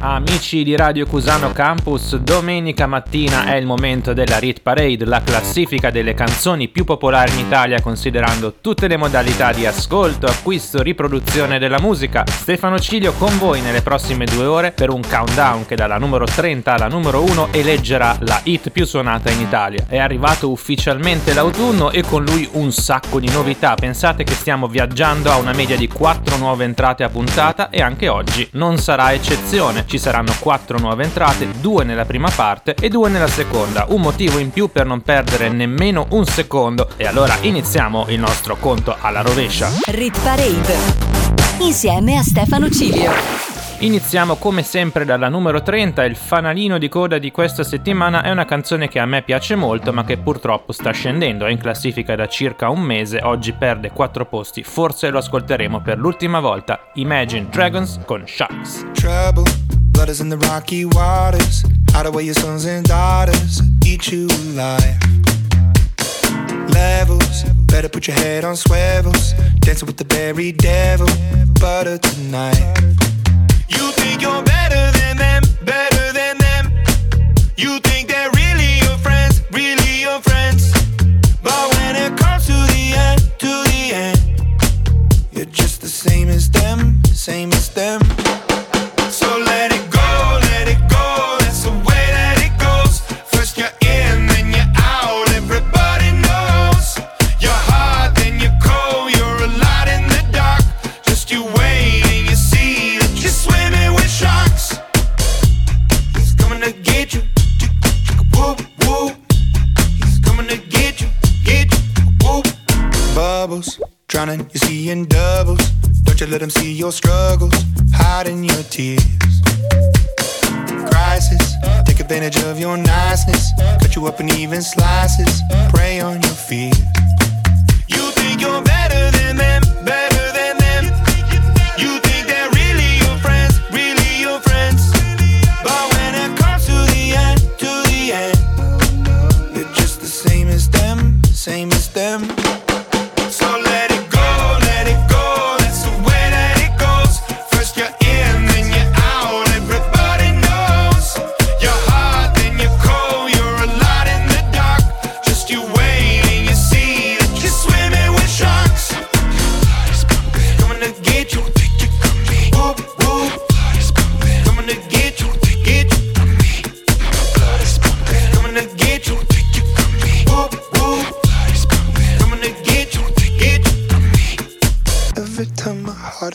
Amici di Radio Cusano Campus, domenica mattina è il momento della Rit Parade, la classifica delle canzoni più popolari in Italia considerando tutte le modalità di ascolto, acquisto, riproduzione della musica. Stefano Cilio con voi nelle prossime 2 ore per un countdown che dalla numero 30 alla numero 1 eleggerà la hit più suonata in Italia. È arrivato ufficialmente l'autunno e con lui un sacco di novità. Pensate che stiamo viaggiando a una media di 4 nuove entrate a puntata e anche oggi non sarà eccezione. Ci saranno 4 nuove entrate, 2 nella prima parte e 2 nella seconda. Un motivo in più per non perdere nemmeno un secondo. E allora iniziamo il nostro conto alla rovescia. Rit Parade, insieme a Stefano Cilio. Iniziamo come sempre dalla numero 30, il fanalino di coda di questa settimana è una canzone che a me piace molto ma che purtroppo sta scendendo, è in classifica da circa un mese, oggi perde 4 posti, forse lo ascolteremo per l'ultima volta, Imagine Dragons con Sharks. Trouble, blood is in the rocky waters, out of way your sons and daughters, eat you alive. Levels, better put your head on swivels, dancing with the berry devil, butter tonight. You think you're better than them, better than them. You think they're really your friends But when it comes to the end You're just the same as them, same as them. So let it go, that's the way that it goes. First you're in, then you're out, everybody knows. You're hot, then you're cold, you're a lot in the dark. Just you wait and you see. Swimming with sharks. He's coming to get you. Woo, woo. He's coming to get you. Get you. Woo. Bubbles, drowning, you're seeing doubles. Don't you let him see your struggles. Hiding your tears. Crisis, take advantage of your niceness. Cut you up in even slices. Prey on your fears. You think you're better than them, better than them. You think they're friends, but when it comes to the end, you're just the same as them, same as them. So let it go, that's the way that it goes. First you're in, then you're out, everybody knows. You're hot, then you're cold, you're a lot in the dark. Just you wait and you see that you're swimming with sharks. Coming to get you, whoop, whoop. To get you, get you from me. Blood is pumping. Coming to get you, take you from me. Whoop, whoop. Blood is pumping. Coming to get you from me. Every time my heart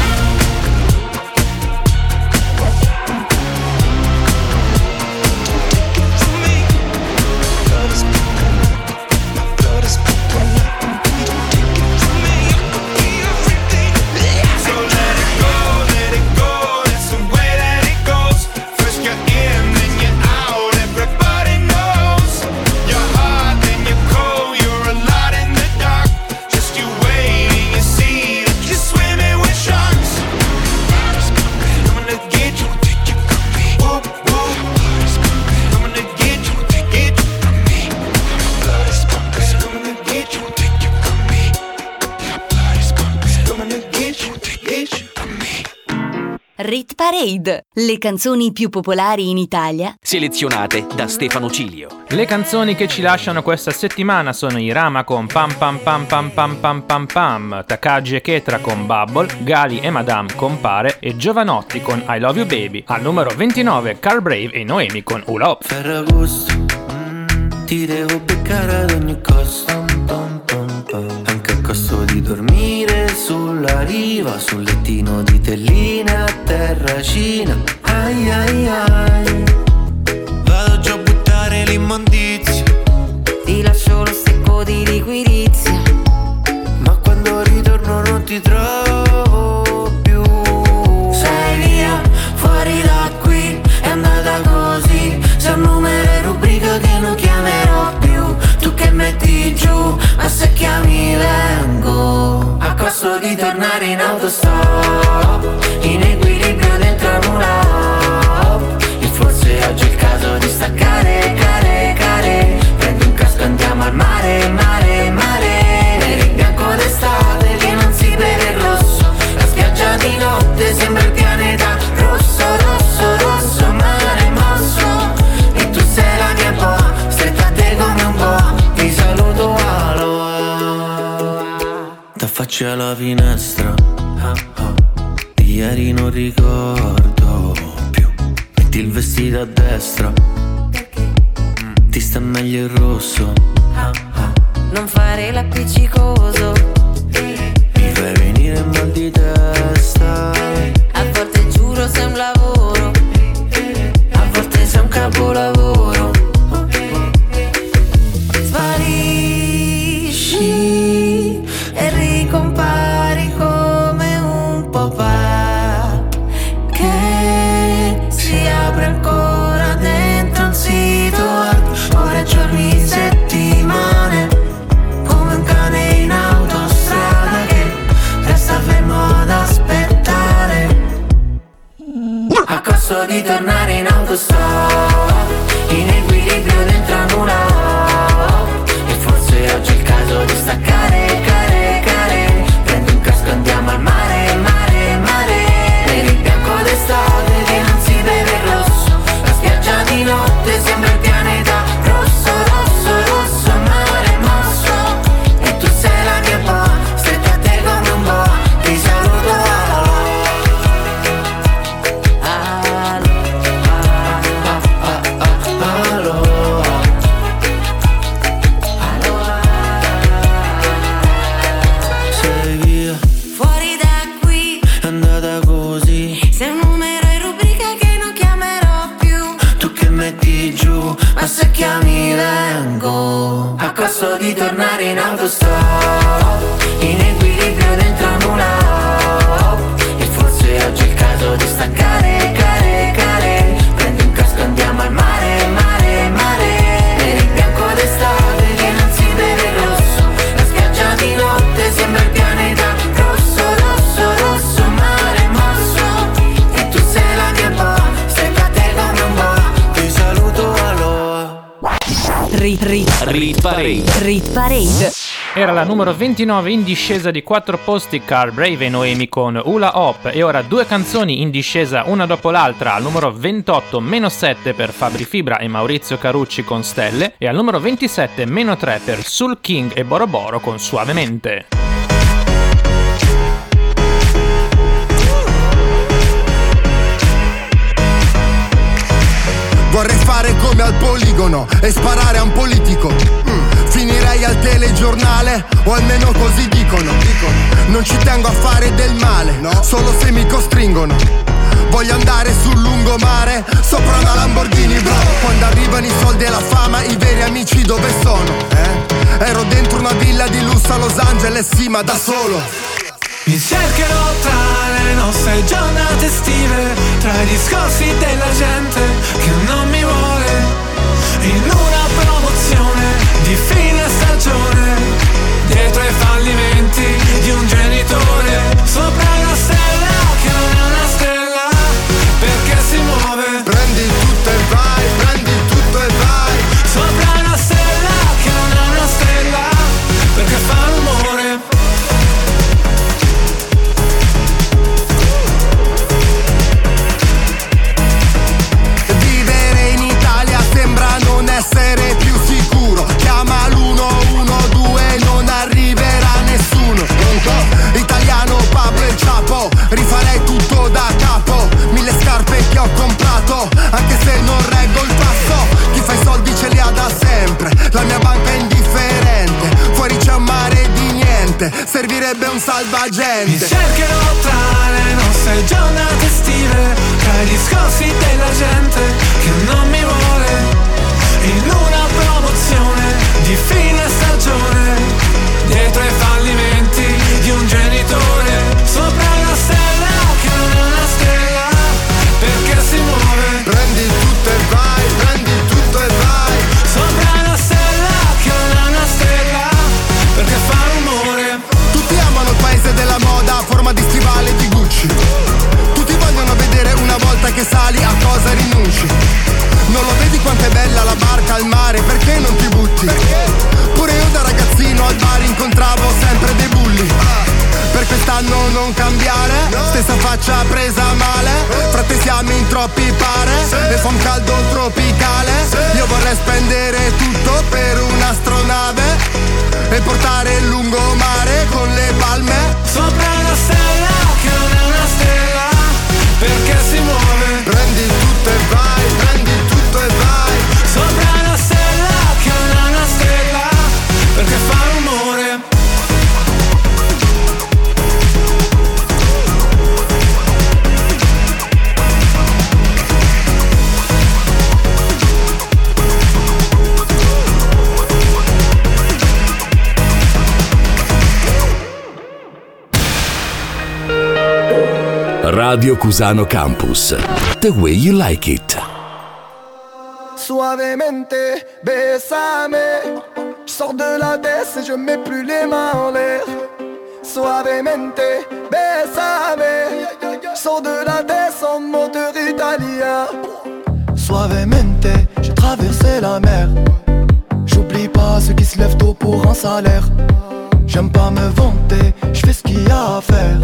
Rit Parade, le canzoni più popolari in Italia, selezionate da Stefano Cilio. Le canzoni che ci lasciano questa settimana sono Irama con Pam Pam Pam Pam Pam Pam Pam Pam, Takagi e Ketra con Bubble, Gali e Madame con Pare e Jovanotti con I Love You Baby. Al numero 29 Carl Brave e Noemi con Hula Hoop. Ferragosto, ti devo beccare ad ogni costo, pom, pom, pom. Anche a costo di dormire sulla riva, sul lettino di telline a terracina. Ai ai ai, vado già a buttare l'immondizia, ti lascio lo secco di liquirizia, ma quando vengo a costo di tornare in autostop, in equilibrio dentro a un lap. E forse oggi è il caso di staccare, care, care. Prendi un casco e andiamo al mare, mare, mare. Nero e bianco d'estate che non si vede il rosso. La spiaggia di notte sembra il pianeta rosso, rosso, rosso, mare mosso. E tu sei la mia boa, stretta a te come un boa. Ti saluto aloha. T'affacci alla finestra. Di ieri non ricordo più. Metti il vestito a destra. Ti sta meglio il rosso. Non fare l'appiccicoso. Mi fai venire il mal di testa. A volte giuro sei un lavoro. A volte sei un capolavoro. Sparisci e ricompari come un papà che si apre ancora dentro un sito. Ore, giorni, settimane, come un cane in autostrada che resta fermo ad aspettare. A costo di tornare in autostrada, in equilibrio dentro a nulla. E forse oggi è il caso di staccare, care, care. Prendi un casco e andiamo al mare, mare, mare. Per il bianco d'estate che non si vede il rosso. La spiaggia di notte sembra il pianeta rosso, rosso, rosso, mare mosso. E tu sei la mia boa, stretta a te come un boa. Ti saluto aloha. Aloha, aloha, aloha. Sei via, fuori da qui, è andata così. Sei un numero in rubrica che non chiamerò più. Tu che metti giù, ma se chiami vengo. A costo di tornare in autostop, in equilibrio dentro a nulla. E forse oggi è il caso di staccare, care, care. Prendi un casco e andiamo al mare, mare, mare. Per il bianco d'estate che non si vede il rosso. La spiaggia di notte sembra il pianeta rosso, rosso, rosso, mare mosso. E tu sei la mia boa, stretta a te come un boa. Ti saluto aloha. Rit Parade. Rit Parade. Era la numero 29 in discesa di 4 posti Carl Brave e Noemi con Hula Hop. E ora due canzoni in discesa una dopo l'altra. Al numero 28 meno 7 per Fabri Fibra e Maurizio Carucci con Stelle. E al numero 27 meno 3 per Sul King e Boroboro con Suavemente. Vorrei fare come al poligono e sparare a un politico. Finirei al telegiornale, o almeno così dicono. Non ci tengo a fare del male, no. Solo se mi costringono. Voglio andare sul lungomare, sopra una Lamborghini, bro. Quando arrivano i soldi e la fama, i veri amici dove sono? Ero dentro una villa di lusso a Los Angeles, sì, ma da solo. Mi cercherò tra le nostre giornate estive, tra i discorsi della gente che non mi vuole. In una promozione di fine stagione, dietro ai fallimenti di un genitore, sopra una stella che non è una stella, perché si muove. Prendi tutto e vai, prendi tutto e vai, sopra una stella che non è una stella, perché fa rumore. Essere più sicuro, chiama l'112, non arriverà nessuno. Pronto? Italiano Pablo e Chapo, rifarei tutto da capo. 1000 scarpe che ho comprato, anche se non reggo il passo. Chi fa i soldi ce li ha da sempre, la mia banca è indifferente. Fuori c'è un mare di niente, servirebbe un salvagente. Mi cercherò tra le nostre giornate estive, tra i discorsi della gente che non mi vuole. In una promozione di fine stagione, dietro ai fallimenti di un genitore, sopra una stella che non è una stella, perché si muove. Prendi tutto e vai, prendi tutto e vai, sopra una stella che non è una stella, perché fa rumore. Questa faccia presa male, frate siamo in troppi pare, e fa un caldo tropicale. Io vorrei spendere tutto per un'astronave e portare il lungomare con le palme sopra una stella che non è una stella, perché si muove. Prendi tutto e vai, prendi tutto e vai, sopra una stella che non è una stella, perché fa rumore. Radio Cusano Campus, the way you like it. Suavemente, besame. Sors de la baisse et je mets plus les mains en l'air. Suavemente, besame. Sors de la baisse en moteur italien. Suavemente, j'ai traversé la mer. J'oublie pas ceux qui se lèvent tôt pour un salaire. J'aime pas me vanter, j'fais ce qu'il y a à faire.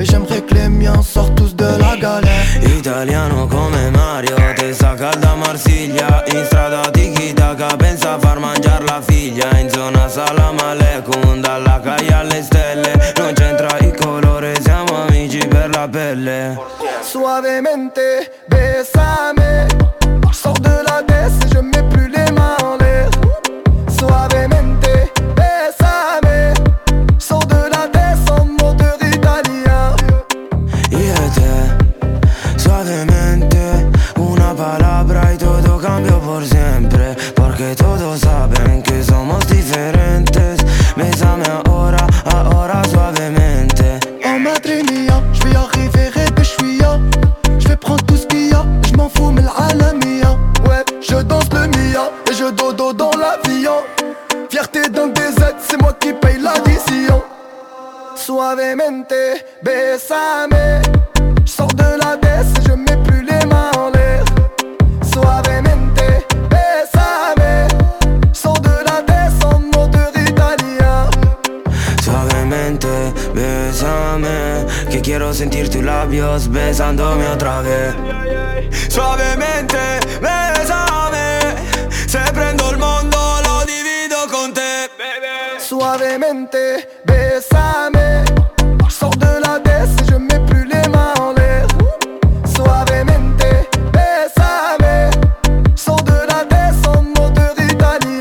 E j'aimerais que les miens sortent tous de la galère. Italiano come Mario, testa calda Marsiglia. In strada tiki-taka, pensa a far mangiare la figlia. In zona Salam Aleikum, dalla Caia alle stelle. Non c'entra il colore, siamo amici per la pelle. Suavemente, besame. Sors de la baisse et je mets plus les mains en l'air. Suavemente, besame. Sors de la baisse en moteur italien. Io e te, suavemente. Una palabra y todo cambio por siempre. Porque todos saben que somos diferentes. Bésame ahora, ahora suavemente. En Madrinia, je vais arriver repêchouilla. Je vais prendre tout ce qu'il y a, je m'en fous mais l'alamia. Ouais, je danse le mia et je dodo dans l'avion. Fierté d'un DZ, c'est moi qui paye l'addition. Suavemente, besame. J'sors de la baisse et je mets plus les mains en l'air. Suavemente, besame. J'sors de la baisse en moteur italien. Suavemente, besame. Que quiero sentir tus labios besándome otra vez. Suavemente, besame. Se prendo il mondo lo divido con te, baby. Suavemente, besame. Sors de la baisse et je mets plus les mains en l'air. Suavemente, besame. Sors de la baisse en moteur italien.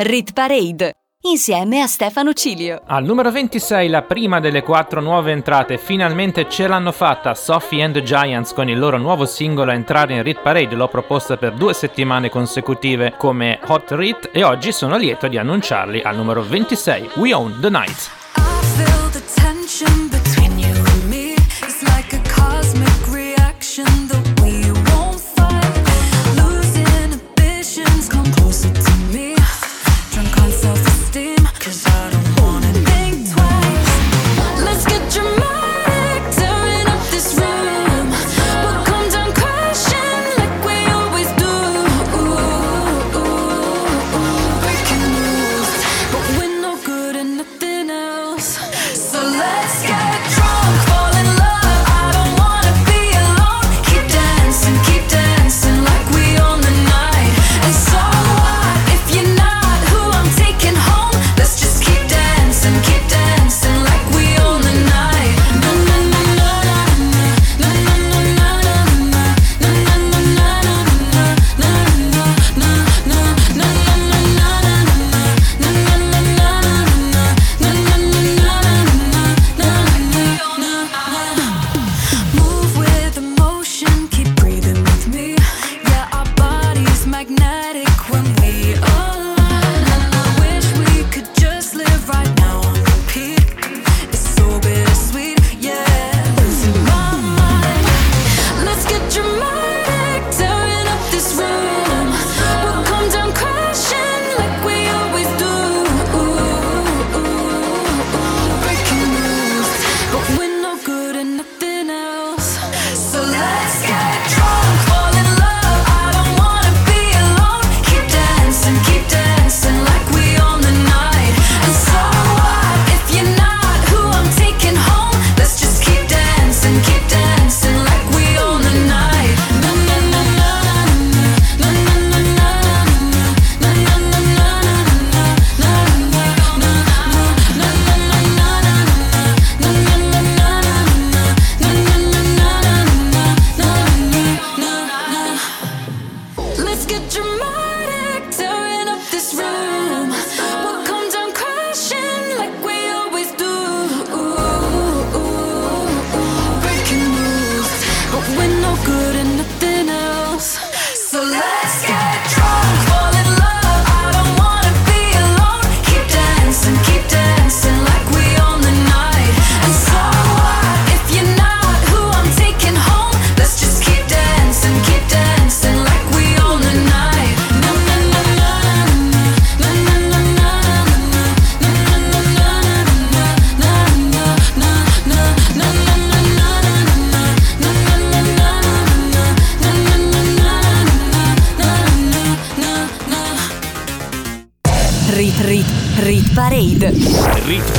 Rit Parade insieme a Stefano Cilio. Al numero 26, la prima delle 4 nuove entrate. Finalmente ce l'hanno fatta Sophie and the Giants con il loro nuovo singolo a entrare in Rit Parade. L'ho proposta per 2 settimane consecutive come Hot Rit e oggi sono lieto di annunciarli al numero 26, We Own the Night. I feel the tension between you and me. It's like a cosmic reaction that we won't fight. Losing inhibitions, come closer to me. Self-esteem, 'cause I don't wanna think twice. Let's get dramatic, tearing up this room. We'll come down crashing like we always do. Ooh, ooh, ooh. We can lose, but we're no good at nothing else. So let's get Parade. Rit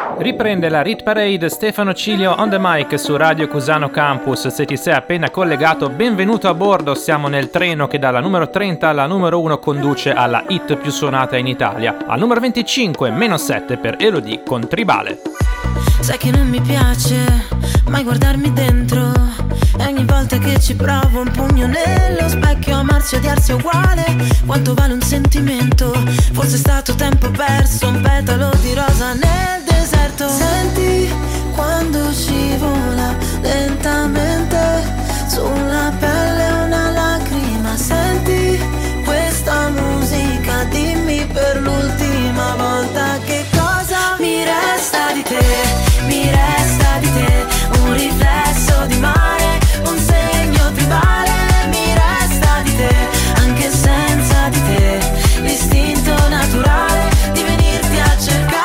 Riprende la Rit Parade, Stefano Cilio on the mic su Radio Cusano Campus. Se ti sei appena collegato, benvenuto a bordo. Siamo nel treno che dalla numero 30 alla numero 1 conduce alla hit più suonata in Italia. Al numero 25, meno 7 per Elodie con Tribale. Sai che non mi piace mai guardarmi dentro, e ogni volta che ci provo un pugno nello specchio. Amarsi e odiarsi è uguale, quanto vale un sentimento? Forse è stato tempo perso, un petalo di rosa nel deserto. Senti quando scivola lentamente sulla pelle una lacrima. Senti questa musica, dimmi per l'ultima volta che cosa mi resta di te. Mi resta di te un riflesso di mare, un segno tribale. Mi resta di te, anche senza di te, l'istinto naturale di venirti a cercare.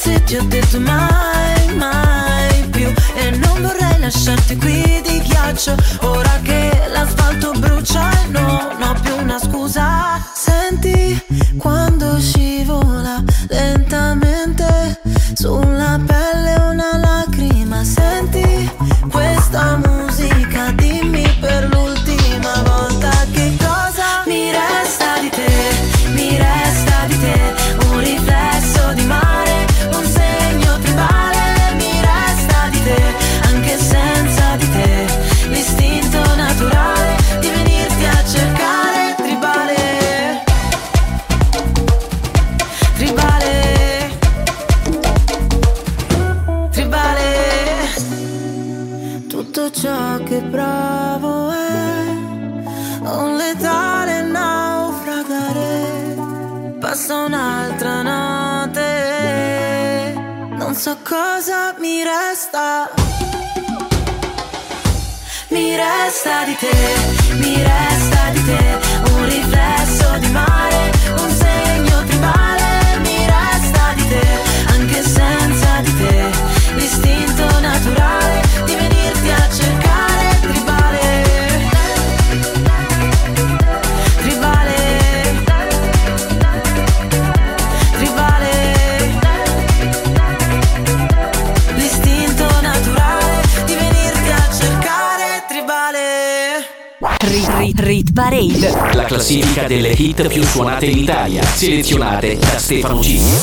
Se ti ho detto mai, mai più, e non vorrei lasciarti qui di ghiaccio, ora che l'asfalto brucia e non ho più una scusa. Senti quando scivola lentamente sulla pelle una lacrima. Senti questa musica, dimmi per l'ultima volta che cosa mi resta di te. Mi resta di te un riflesso di mare, l'istinto naturale di venirti a cercare. Tribale, tribale, tribale. Tutto ciò che provo è un letale naufragare. Passa un'altra notte, non so cosa mi resta. Mi resta di te, mi resta di te, un riflesso di mare, un segno tribale. Mi resta di te, anche senza di te, l'istinto naturale di venirti a cercare. Tribale, tribale, tribale, l'istinto naturale di venirti a cercare. Rit Parade, la classifica delle hit più suonate in Italia, selezionate da Stefano Cilio.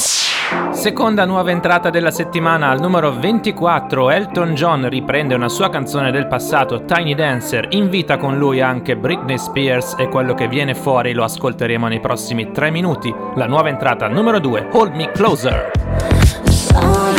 Seconda nuova entrata della settimana, al numero 24 Elton John riprende una sua canzone del passato, Tiny Dancer, invita con lui anche Britney Spears e quello che viene fuori lo ascolteremo nei prossimi 3 minuti. La nuova entrata numero 2, Hold Me Closer. Oh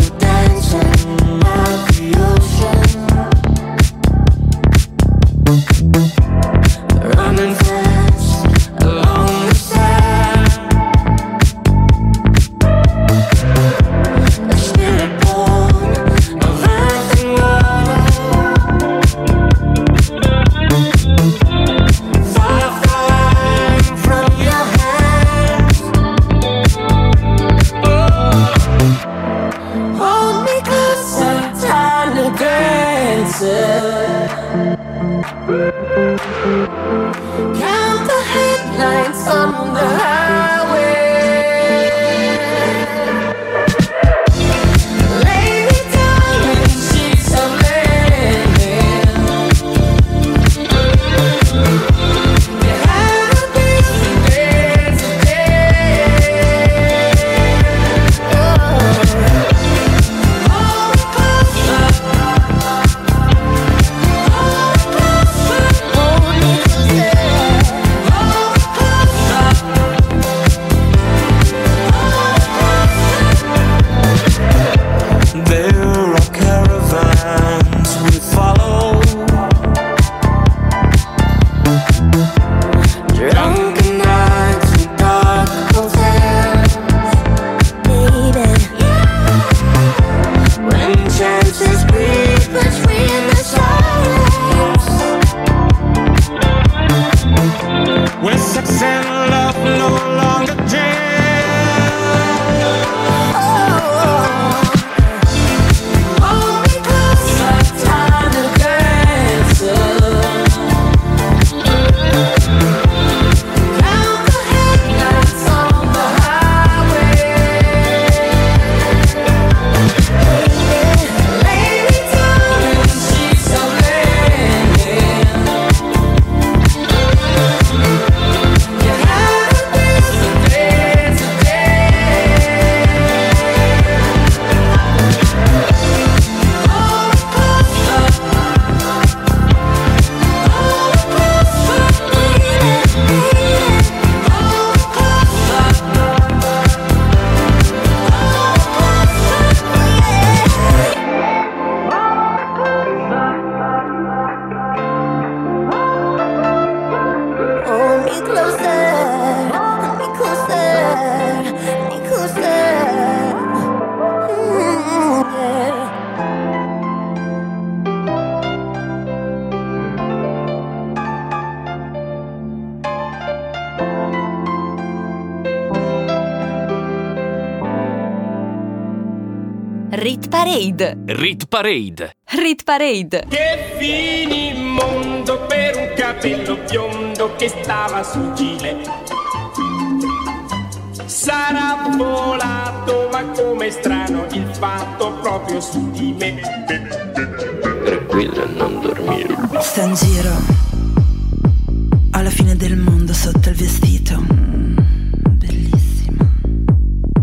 Rit Parade. Rit Parade. Rit Parade. Che finimondo per un capello biondo che stava sul gilet. Sarà volato, ma com'è strano il fatto proprio su di me. Tranquillo e non dormire. Sta in giro, alla fine del mondo sotto il vestito. Bellissima.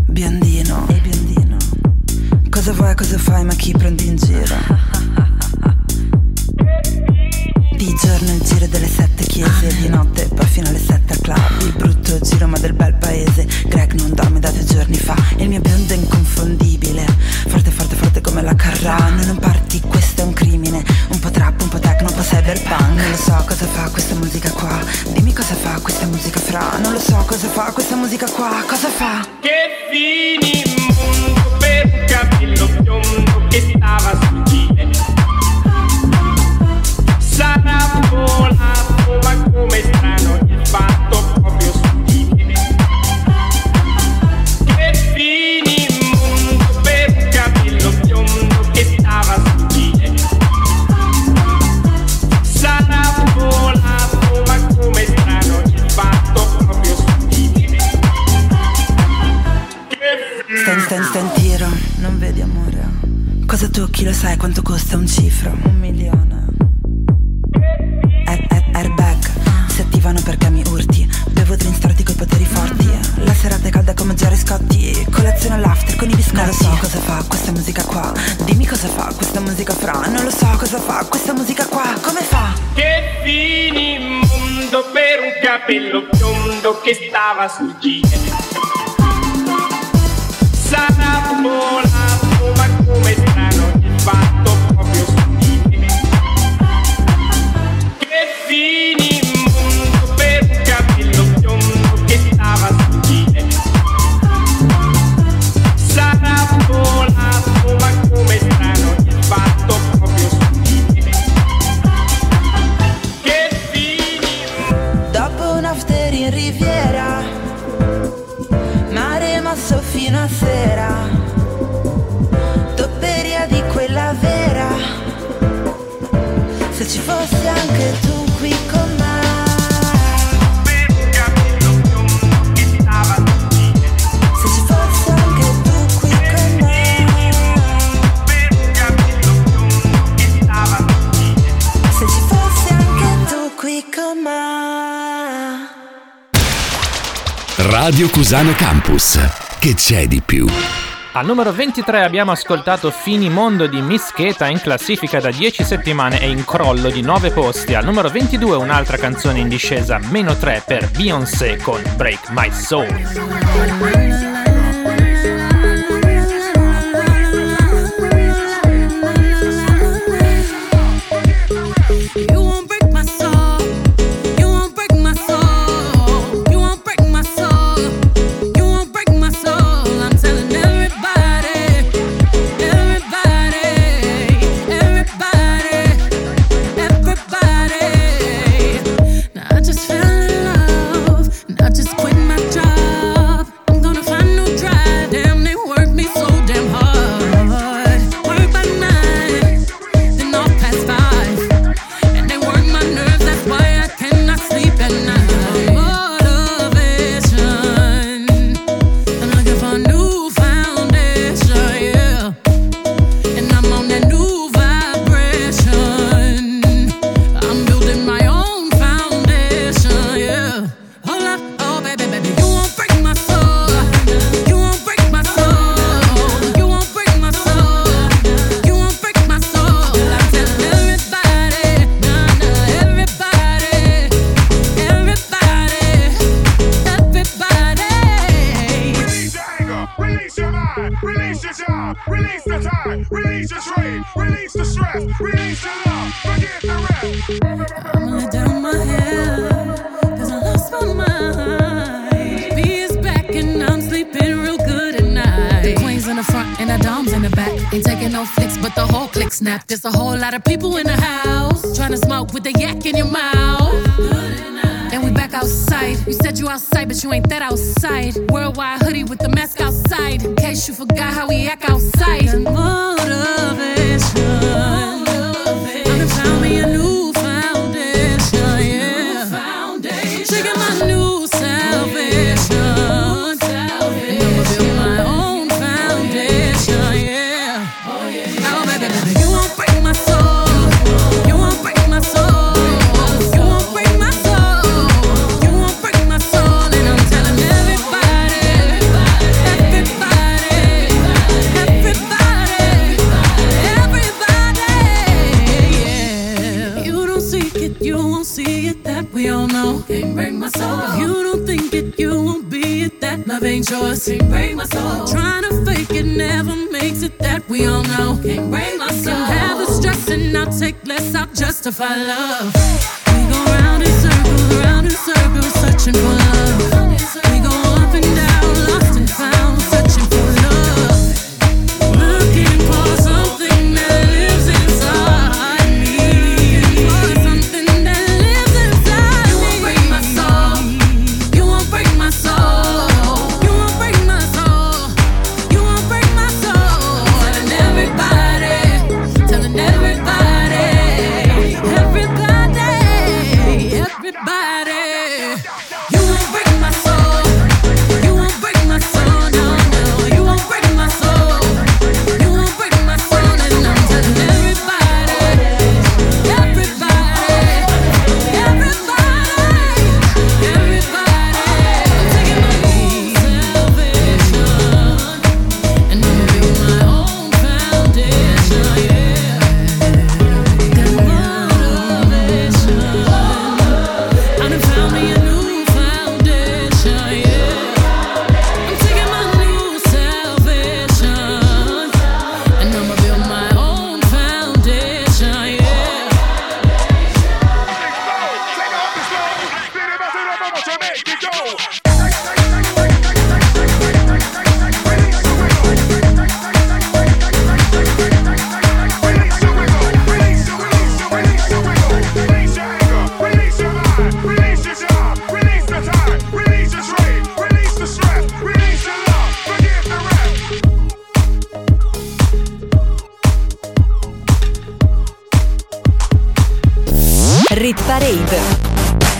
Biondino. E biondino. Cosa vuoi, cosa fai, ma chi prendi in giro? Di giorno il giro delle sette chiese, di notte poi fino alle sette al club. Il brutto giro ma del bel paese, Greg non dorme da 2 giorni fa. E il mio biondo è inconfondibile, forte forte forte come la Carrà. Non parti, questo è un crimine, un po' trap, un po' techno, un po' cyberpunk. Non lo so cosa fa questa musica qua, dimmi cosa fa questa musica fra. Non lo so cosa fa questa musica qua, cosa fa? Che finimondo per un capello biondo che stava sul gile. Sarà volato, ma com'è strano il fatto proprio su di me. Che finimondo per un capello biondo che stava su di me. Sarà volato, ma com'è strano il fatto proprio su di me. Che stai in tiro, non vedi amore. Cosa tocchi lo sai quanto costa un cifro? 1 milione. Airbag, si attivano perché mi urti. Bevo drink storti coi poteri forti. La serata è calda come Jerry Scotti. Colazione all'after con i biscotti. Non lo so cosa fa questa musica qua, dimmi cosa fa questa musica fra. Non lo so cosa fa questa musica qua, come fa? Che finimondo per un capello biondo che stava sul giro. Sarà volato, ma com'è strano il fatto proprio su. Finimondo per un capello biondo che stava sul gile. Sarà volato, ma com'è strano il fatto proprio sul gile. Che finimondo. Dopo un after in Riviera, mare mosso fino a sera, topperia di quella vera. Se ci fossi anche tu qui con me. Per un capello biondo che stava sul gile. Se ci fossi anche tu qui con me. Per un capello biondo che stava sul gile. Se ci fossi anche tu qui con me. Radio Cusano Campus, che c'è di più? Al numero 23 abbiamo ascoltato Finimondo di Miss Ketra, in classifica da 10 settimane e in crollo di 9 posti. Al numero 22 un'altra canzone in discesa, meno 3 per Beyoncé con Break My Soul. There's a whole lot of people in the house trying to smoke with a yak in your mouth. and we back outside. You said you outside, but you ain't that outside. Worldwide hoodie with the mask outside, in case you forgot how we act outside. And motivation. Ain't yours. Can't break my soul. Trying to fake it never makes it. That we all know. Can't break my soul. Can have the stress and I'll take less. I'll justify love. We go round in circles, searching for love. We go up and down, lost and found, searching for love. Looking for something that lives inside me. Looking for something that lives inside me. You won't break my soul. You won't break my soul.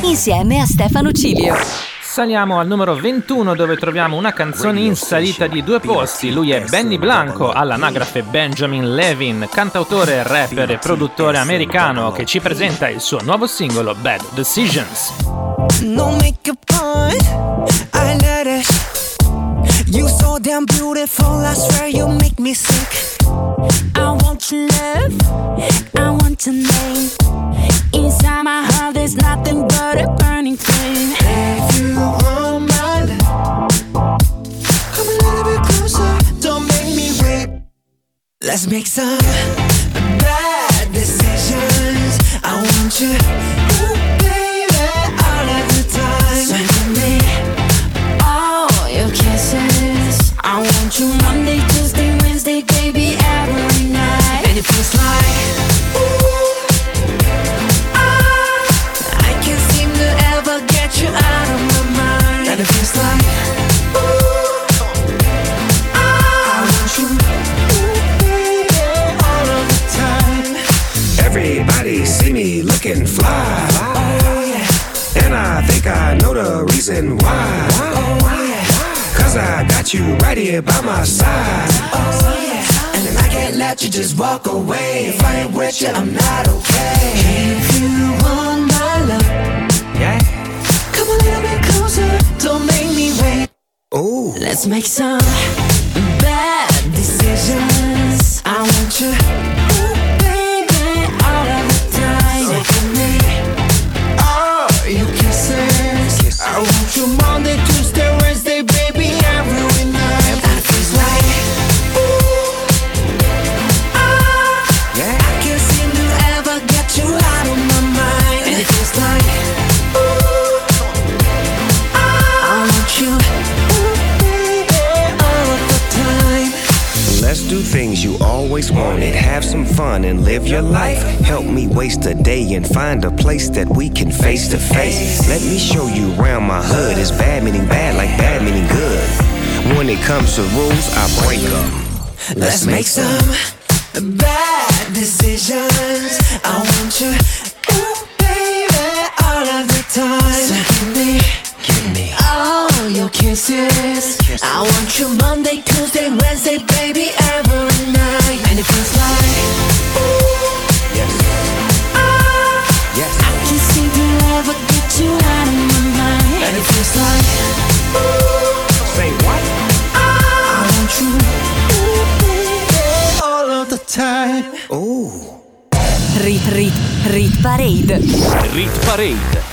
Insieme a Stefano Cilio. Saliamo al numero 21 dove troviamo una canzone in salita di due posti. Lui è Benny Blanco, all'anagrafe Benjamin Levin, cantautore, rapper e produttore americano che ci presenta il suo nuovo singolo Bad Decisions. No makeup on, I let it. You so damn beautiful, I swear you make me sick. I want your love, I want your name. Inside my heart there's nothing but a burning flame. If you are mine, come a little bit closer. Don't make me wait. Let's make some bad decisions. I want you, ooh, baby, all of the time. So give me all your kisses. I want you Monday, Tuesday, Wednesday, baby, every night. And it feels like, ooh, you out of my mind. And it feels like, ooh, I want you, ooh, baby, all of the time. Everybody see me looking fly, oh, yeah. And I think I know the reason why, oh, yeah. Cause I got you right here by my side, oh, yeah. And then I can't let you just walk away. If I ain't with you, I'm not okay. If you want my love, yeah, a little bit closer, don't make me wait. Oh, let's make some bad decisions. I want you, ooh, baby, all of the time. So give me all your kisses. I want you Monday, Tuesday, Wednesday, baby, every night. I feel like, ooh, ah, yeah. I can't seem to ever get you out of my mind. And it feels like, you, ooh, baby, all of the Just do things you always wanted. Have some fun and live your life. Help me waste a day and find a place that we can face to face. Let me show you around my hood. It's bad meaning bad like bad meaning good. When it comes to rules, I break them. Let's make some bad decisions. I want you, ooh, baby, all of the time. So give me all your kisses. I want you Monday, Tuesday, Wednesday, baby, every night. And it feels like, ooh, yes. Oh, yes. I can see the love will get you out of my mind. And it feels like, ooh, say what? Oh, I want you, ooh, baby, all of the time. Ooh. Rit Parade. Rit Parade.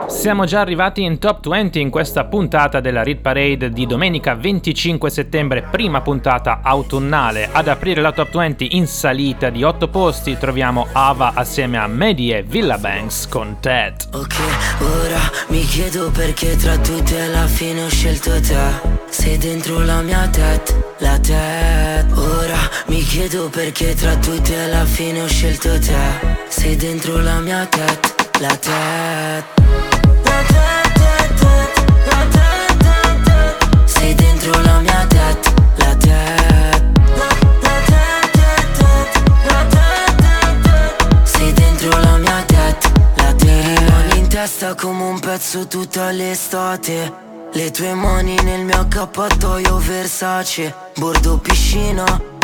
Siamo già arrivati in Top 20 in questa puntata della Rit Parade di domenica 25 settembre, prima puntata autunnale. Ad aprire la Top 20 in salita di 8 posti troviamo Ava assieme a Medi e Villabanks con Ted. Ok, ora mi chiedo perché tra tutte alla fine ho scelto te. Sei dentro la mia tête, la tête. Ora mi chiedo perché tra tutte alla fine ho scelto te. Sei dentro la mia tête, la tête. Sei dentro la mia tête, la tête. Sei dentro la mia tête, la tête. Rimani in testa come un pezzo tutta l'estate. Le tue mani nel mio accappatoio Versace. Bordo piscina,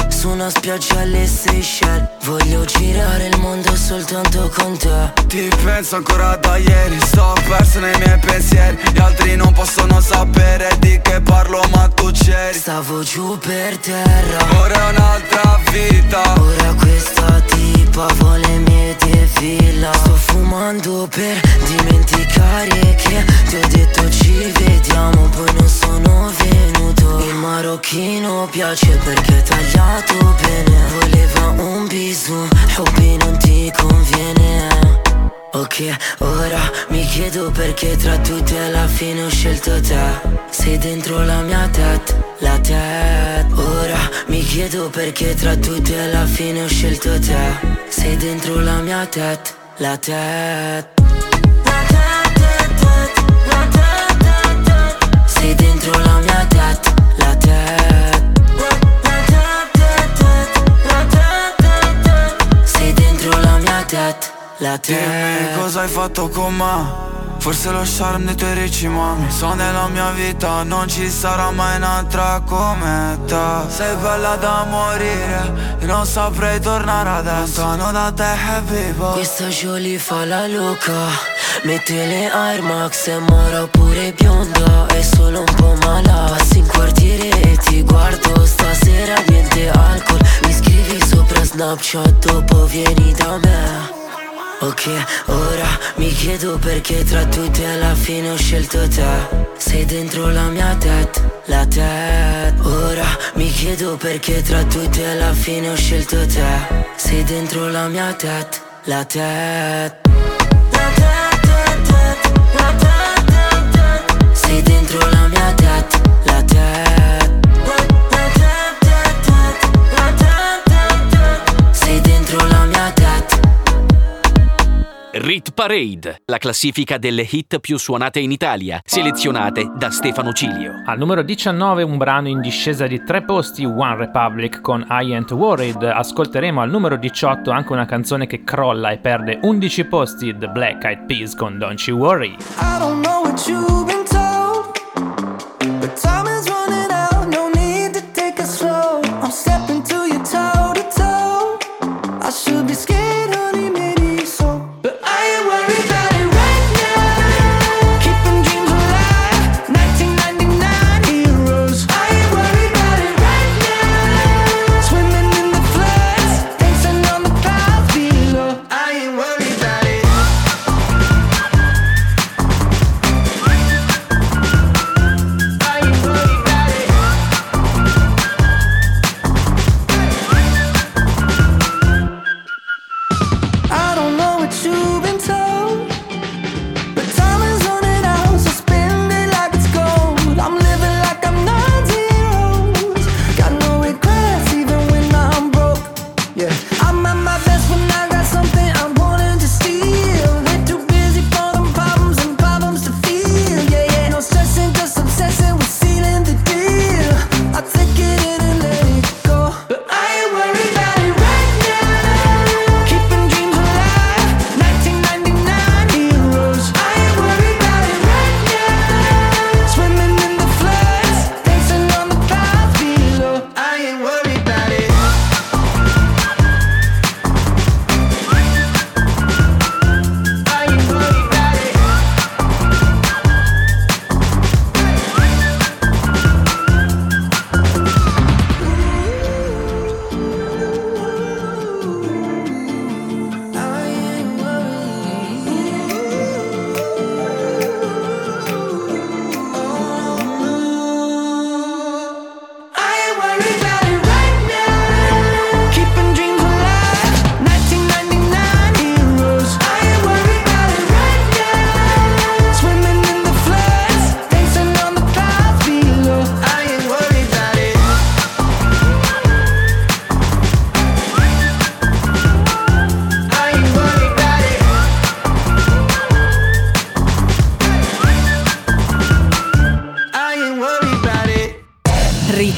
su una spiaggia alle Seychelles. Voglio girare il mondo soltanto con te. Ti penso ancora da ieri, sto perso nei miei pensieri. Gli altri non possono sapere di che parlo ma tu c'eri. Stavo giù per terra, ora è un'altra vita. Ora questa tipa vuole mie defila. Sto fumando per dimenticare che ti ho detto ci vediamo, poi non sono venuto. Il marocchino piace perché tagliato bene. Voleva un bisou, hobby non ti conviene. Ok, ora mi chiedo perché tra tutte alla fine ho scelto te. Sei dentro la mia tête, la tête. Ora mi chiedo perché tra tutte alla fine ho scelto te. Sei dentro la mia tête, la tête. La tête, tête, la tête, tête. Sei dentro la mia tête, la tête. La tête. Dimmi cosa hai fatto con me. Forse lo charm dei tuoi ricci, ma so nella mia vita non ci sarà mai un'altra come te. Sei bella da morire, io non saprei tornare adesso. Lontano da te, happy boy. Questa Jolie fa la loca, mette le Air Max, è mora oppure bionda, è solo un po' mala. Passi in quartiere e ti guardo, stasera niente alcol. Mi scrivi sopra Snapchat, dopo vieni da me. Ok, ora mi chiedo perché tra tutte alla fine ho scelto te. Sei dentro la mia tête, la tête. Ora mi chiedo perché tra tutte alla fine ho scelto te. Sei dentro la mia tête, la tête. La tête, tête, la tête, tête. Sei dentro la mia tête, la tête. La tête, tête, la tête, tête. Sei dentro la mia tête. Rit Parade, la classifica delle hit più suonate in Italia, selezionate da Stefano Cilio. Al numero 19 un brano in discesa di 3 posti, One Republic con I Ain't Worried. Ascolteremo al numero 18 anche una canzone che crolla e perde 11 posti, The Black Eyed Peas con Don't You Worry. I don't know what you've been told, but time is running out, no need to take it slow. I'm stepping to your toe to toe. I should be scared, honey, maybe so.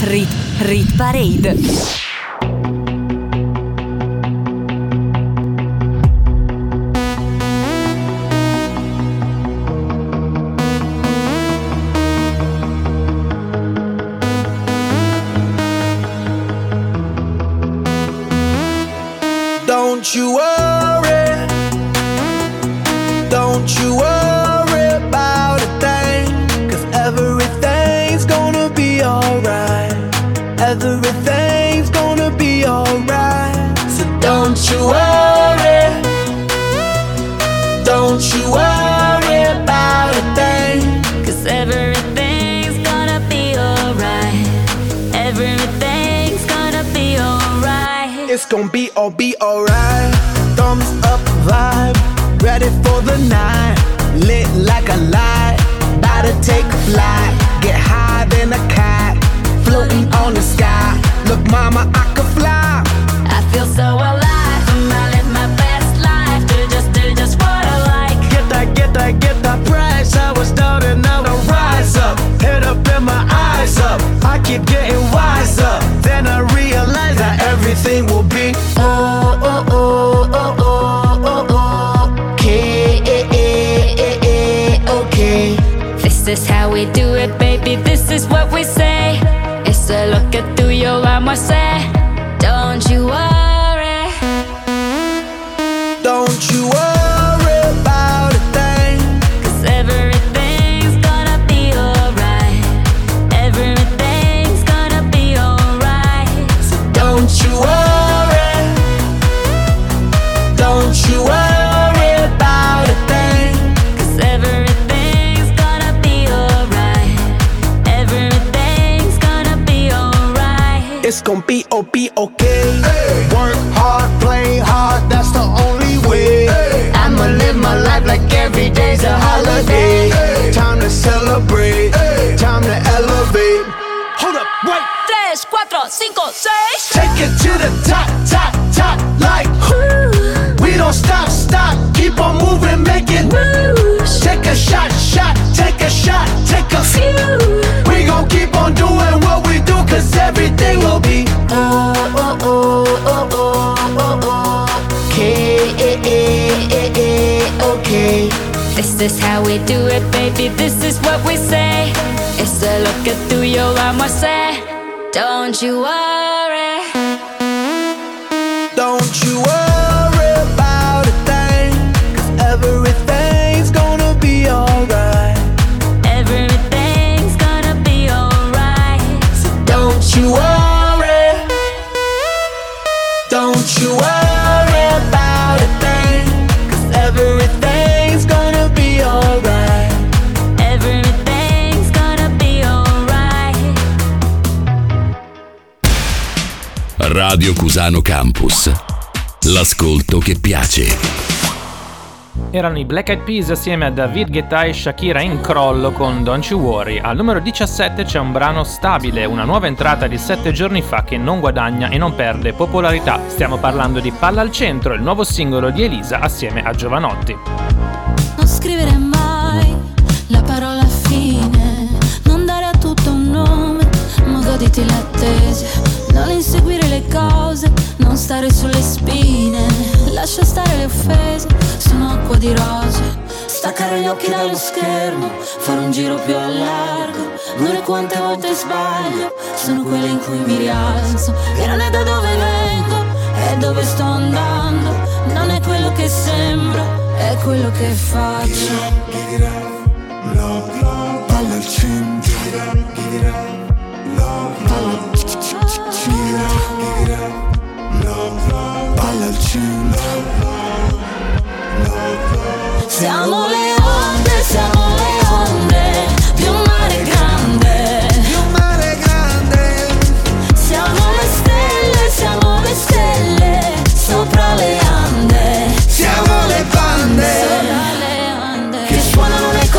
Rit Parade. This is how we do it, baby, this is what we say. It's a look at through your arm, I say. Don't you worry. Don't you worry about a thing, 'cause everything's gonna be alright. Everything's gonna be alright. So don't you worry. Don't you worry about a thing, 'cause everything's gonna be alright. Everything's gonna be alright. Radio Cusano Campus. L'ascolto che piace. Erano i Black Eyed Peas assieme a David Guetta e Shakira in crollo con Don't You Worry. Al numero 17 c'è un brano stabile, una nuova entrata di 7 giorni fa che non guadagna e non perde popolarità. Stiamo parlando di Palla al Centro, il nuovo singolo di Elisa assieme a Jovanotti. Non scrivere mai la parola fine, non dare a tutto un nome, ma goditi l'attesa. Non inseguire le cose, non stare sulle spine, lascia stare le offese, sono acqua di rose. Staccare gli occhi dallo schermo, fare un giro più a largo, non è quante volte sbaglio, sono quelle in cui mi rialzo. E non è da dove vengo, è dove sto andando, non è quello che sembro, è quello che faccio. Palla al centro, palla al centro. Siamo le onde, siamo le onde, più un mare grande, più un mare grande. Siamo le stelle, siamo le stelle, sopra le ande. Siamo le bande, sopra le ande, che suonano le cose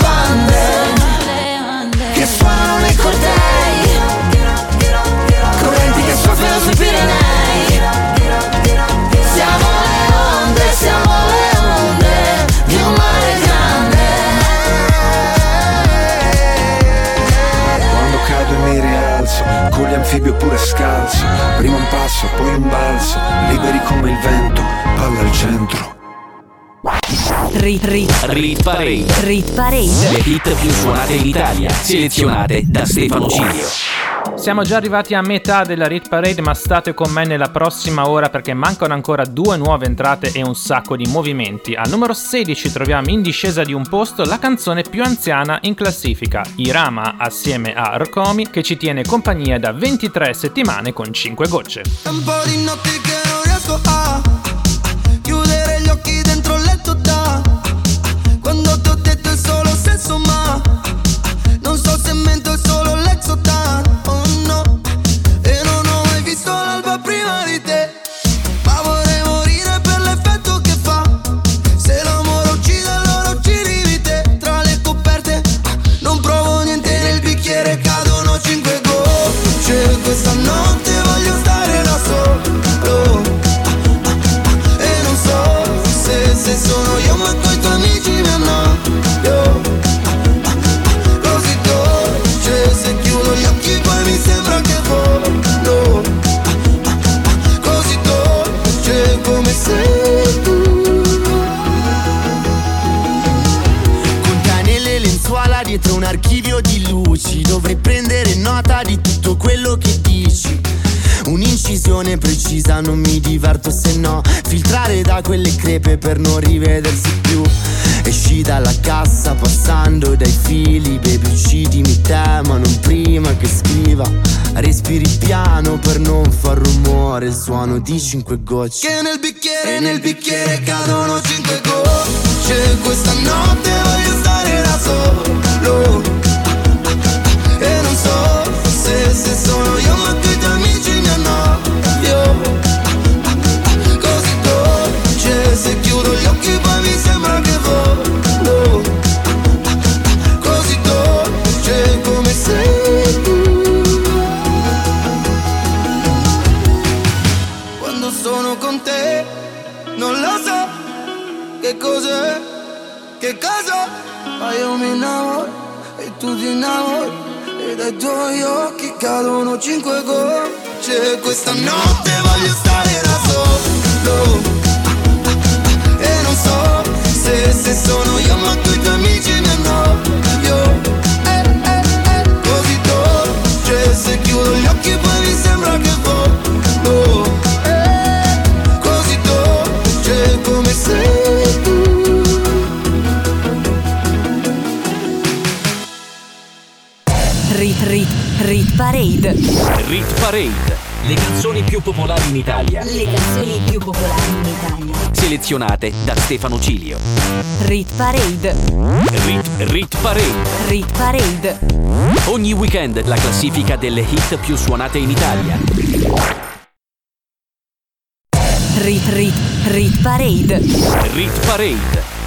bande che suonano nei cortei, soffiano sui Pirenei. Siamo le onde di un mare grande. Quando cado e mi rialzo, con gli anfibi oppure scalzo, prima un passo, poi un balzo, liberi come il vento, palla al centro. Rit Parade. Le hit più suonate in Italia, selezionate da Stefano Cilio. Siamo già arrivati a metà della Rit Parade, ma state con me nella prossima ora perché mancano ancora 2 nuove entrate e un sacco di movimenti. Al numero 16 troviamo in discesa di un posto la canzone più anziana in classifica, Irama assieme a Rkomi, che ci tiene compagnia da 23 settimane con 5 gocce. Un po' di notti che non riesco a chiudere gli occhi dentro il letto da quando ti ho detto il solo senso, ma non so se mento il solo l'exotan. Dietro un archivio di luci dovrei prendere nota di tutto quello che dici. Un'incisione precisa, non mi diverto se no. Filtrare da quelle crepe per non rivedersi più. Esci dalla cassa passando dai fili. Baby uccidimi te ma non prima che scriva. Respiri piano per non far rumore. Il suono di 5 gocce che nel bicchiere cadono 5 gocce. Questa notte voglio stare da solo. E non so se sono io ma quei tuoi amici mi annoio. Così dolce, se chiudo gli occhi poi mi sembra che volo. Così dolce come sei tu. Quando sono con te non lo so che cos'è, che cosa. Ma io mi innamoro e tu ti innamori e dai tuoi occhi cadono 5 gocce. Questa notte voglio stare da solo e non so se sono io ma tu i tuoi amici mi annoio. Così dolce, se chiudo gli occhi poi mi sembra che volo. Così dolce come sei tu. Rit Parade. Rit Parade. Le canzoni più popolari in Italia. Le canzoni più popolari in Italia. Selezionate da Stefano Cilio. Rit Parade. Rit Parade. Rit Parade. Ogni weekend la classifica delle hit più suonate in Italia. Rit Parade. Rit Parade.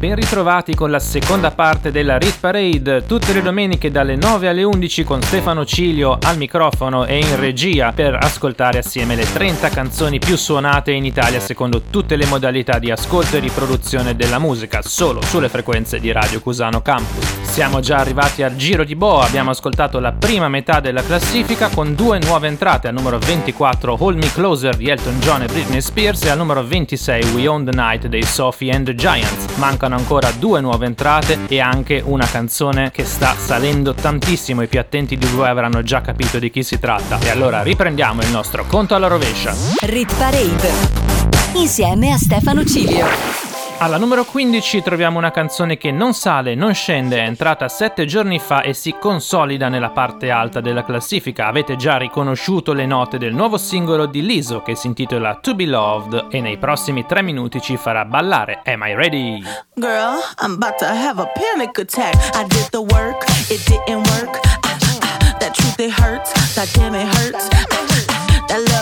Ben ritrovati con la seconda parte della Rit Parade, tutte le domeniche dalle 9 alle 11 con Stefano Cilio al microfono e in regia per ascoltare assieme le 30 canzoni più suonate in Italia secondo tutte le modalità di ascolto e riproduzione della musica, solo sulle frequenze di Radio Cusano Campus. Siamo già arrivati al giro di boa, abbiamo ascoltato la prima metà della classifica con due nuove entrate, al numero 24 Hold Me Closer di Elton John e Britney Spears e al numero 26 We Own the Night dei Sophie and the Giants. Mancano ancora due nuove entrate e anche una canzone che sta salendo tantissimo, i più attenti di voi avranno già capito di chi si tratta. E allora riprendiamo il nostro conto alla rovescia. Rit Parade insieme a Stefano Cilio. Alla numero 15 troviamo una canzone che non sale, non scende, è entrata 7 giorni fa e si consolida nella parte alta della classifica. Avete già riconosciuto le note del nuovo singolo di Lizzo che si intitola To Be Loved e nei prossimi 3 minuti ci farà ballare. Am I ready? Girl, I'm about to have a panic attack. I did the work, it didn't work. That truth it hurts, that damn it hurts. That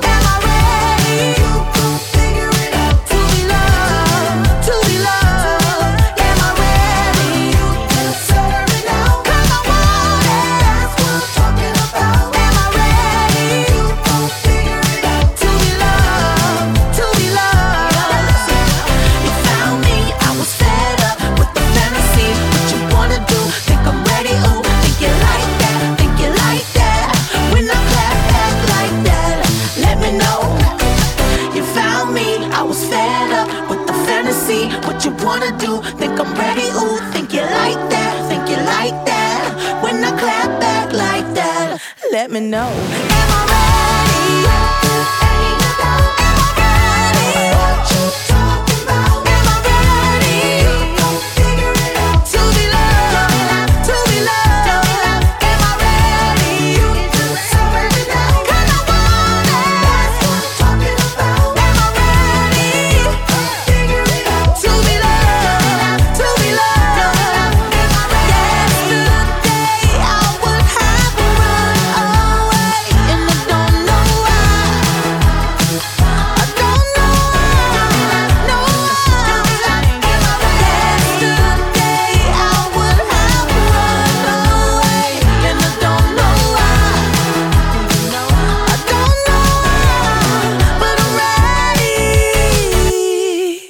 Let me know. Am I ready? Ain't no doubt. Am I ready? What you talking about? Am I ready? You gon' figure it out. To be loved, to be loved. Am I ready? You deserve it now. 'Cause I want it. That's what I'm talking about. Am I ready? You gon' figure it out. To be loved, to be loved. Am I ready? Yesterday I would have run.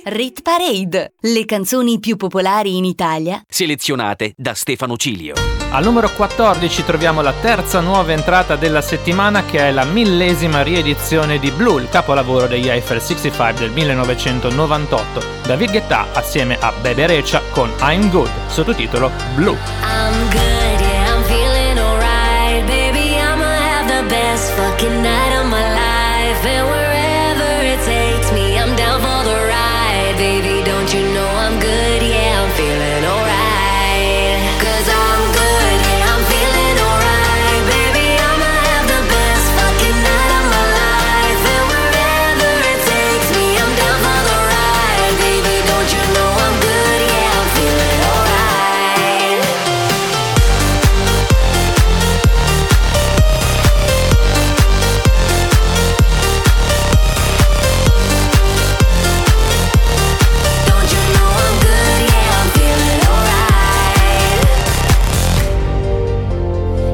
Rit Parade, le canzoni più popolari in Italia, selezionate da Stefano Cilio. Al numero 14 troviamo la terza nuova entrata della settimana, che è la 1000ª riedizione di Blue, il capolavoro degli Eiffel 65 del 1998. David Guetta assieme a Bebe Rexha con I'm Good, sottotitolo Blue. I'm good, yeah, I'm feeling second night of my life, and wherever it takes me, I'm down for the ride. Baby, don't you know I'm good? Yeah, I'm feeling alright. 'Cause I'm good, yeah, I'm feeling alright. Baby, I'ma have the best fucking night of my life, and wherever it takes me, I'm down for the ride. Baby, don't you know I'm good? Yeah, I'm feeling alright. Don't you know I'm good? Yeah, I'm feeling alright.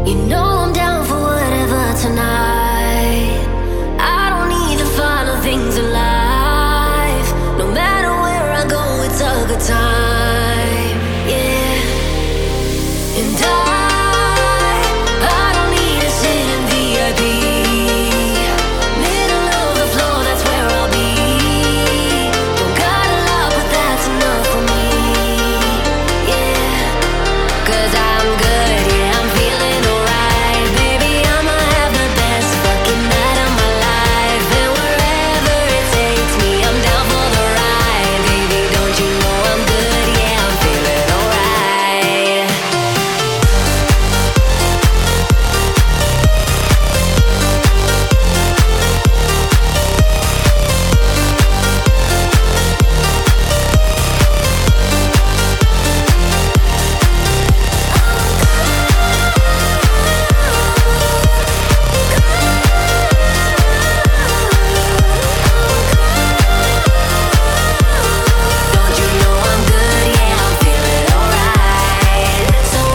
You know I'm down for whatever tonight. I don't need the final things of life. No matter where I go, it's a good time. Yeah. And I don't need a sit in VIP. Middle of the floor, that's where I'll be. Don't got a lot, but that's enough for me. Yeah. 'Cause I'm good, yeah, I'm feeling alright. Baby, I'ma have the best fucking night of my life, and wherever it takes me, I'm down for the ride. Baby, don't you know I'm good? Yeah, I'm feeling alright. Don't you know I'm good? Yeah, I'm feeling alright. So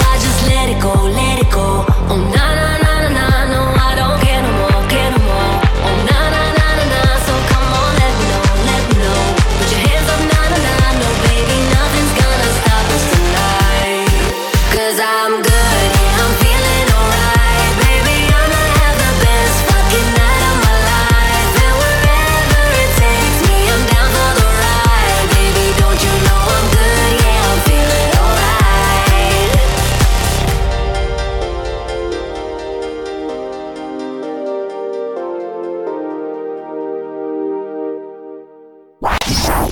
I just let it go, let it go. Oh na na na na na, no, I don't care no more, care no more. Oh na na na na na, so come on, let me know, let me know. Put your hands up, na na na, no, baby, nothing's gonna stop us tonight. 'Cause I'm good, yeah, I'm feeling alright. Baby, I'ma have the best fucking night of my life, and wherever it takes me, I'm down for the ride. Baby, don't you know I'm good? Yeah, I'm feeling alright.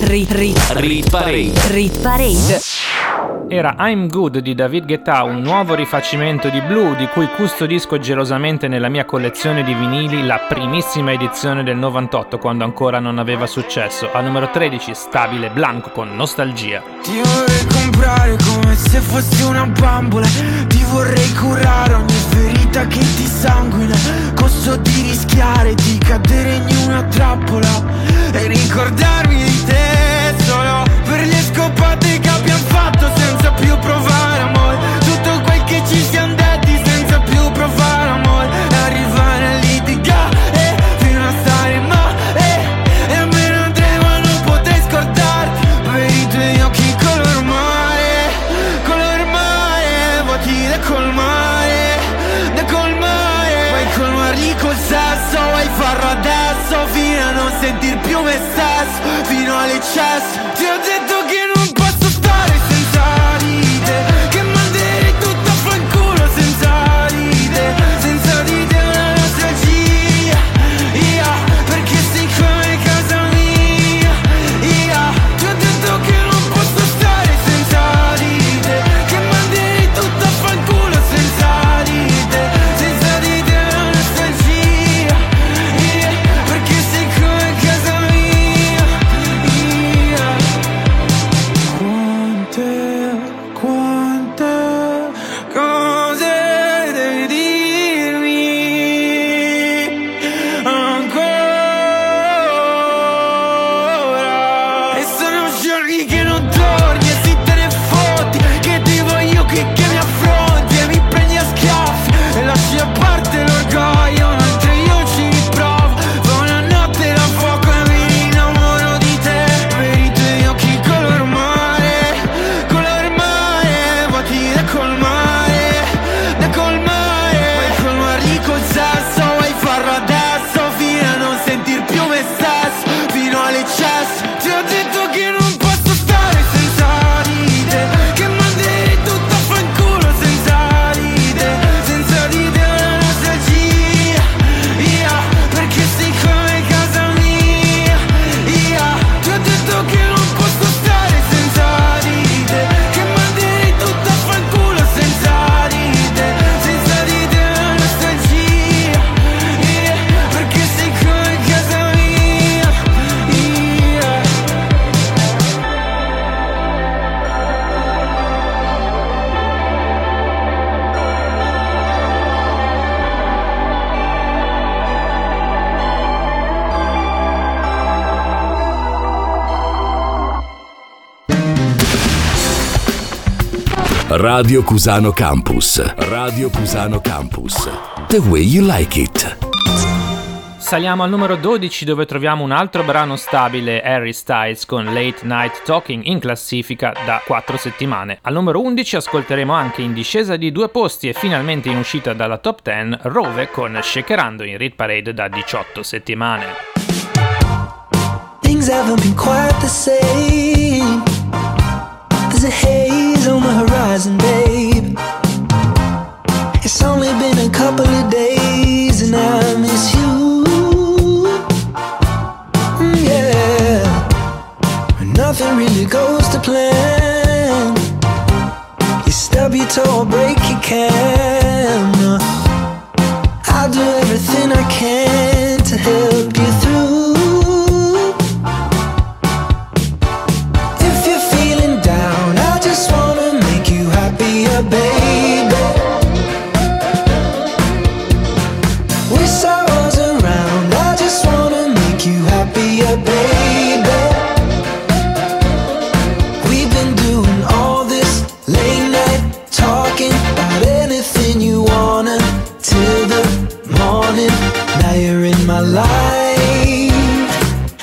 Rit, rit, Rit Parade. Rit Parade. Era I'm Good di David Guetta, un nuovo rifacimento di Blue, di cui custodisco gelosamente nella mia collezione di vinili la primissima edizione del 98, quando ancora non aveva successo. Al numero 13 stabile Blanco con Nostalgia. Ti vorrei comprare come se fossi una bambola. Ti vorrei curare ogni ferita che ti sanguina. Costo di rischiare di cadere in una trappola e ricordarmi di te solo per le scopate che abbiamo fatto senza più provare amore. Tutto quel che ci siamo detti senza più provare amore. Arrivare a litigare fino a stare male e a me non trema, non potrei scordarti per i tuoi occhi color mare, vuoti da colmare, vuoi colmarli col sesso, vuoi farlo adesso fino a non sentir più me stesso, fino all'eccesso. Ti ho detto che non posso stare senza di te, che manderei tutto a fanculo senza di te. Senza di te è una nostalgia, ia, perché sei come casa mia, ia. Ti ho detto che non posso stare senza di te, che manderei tutto a fanculo senza di te. Senza di te è una nostalgia, ia, perché sei come casa mia, ia. Radio Cusano Campus. Radio Cusano Campus. The way you like it. Saliamo al numero 12 dove troviamo un altro brano stabile, Harry Styles con Late Night Talking, in classifica da 4 settimane. Al numero 11 ascolteremo anche in discesa di 2 posti e finalmente in uscita dalla top 10 Rove con Shakerando, in Hit Parade da 18 settimane. Things haven't been quite the same. There's a haze on the horizon, babe. It's only been a couple of days and I miss you. Nothing really goes to plan. You stub your toe or break your camera. I'll do everything I can to help you through. If you're feeling down, I just wanna make you happier, baby. Wish I was around, I just wanna make you happier, baby. My life,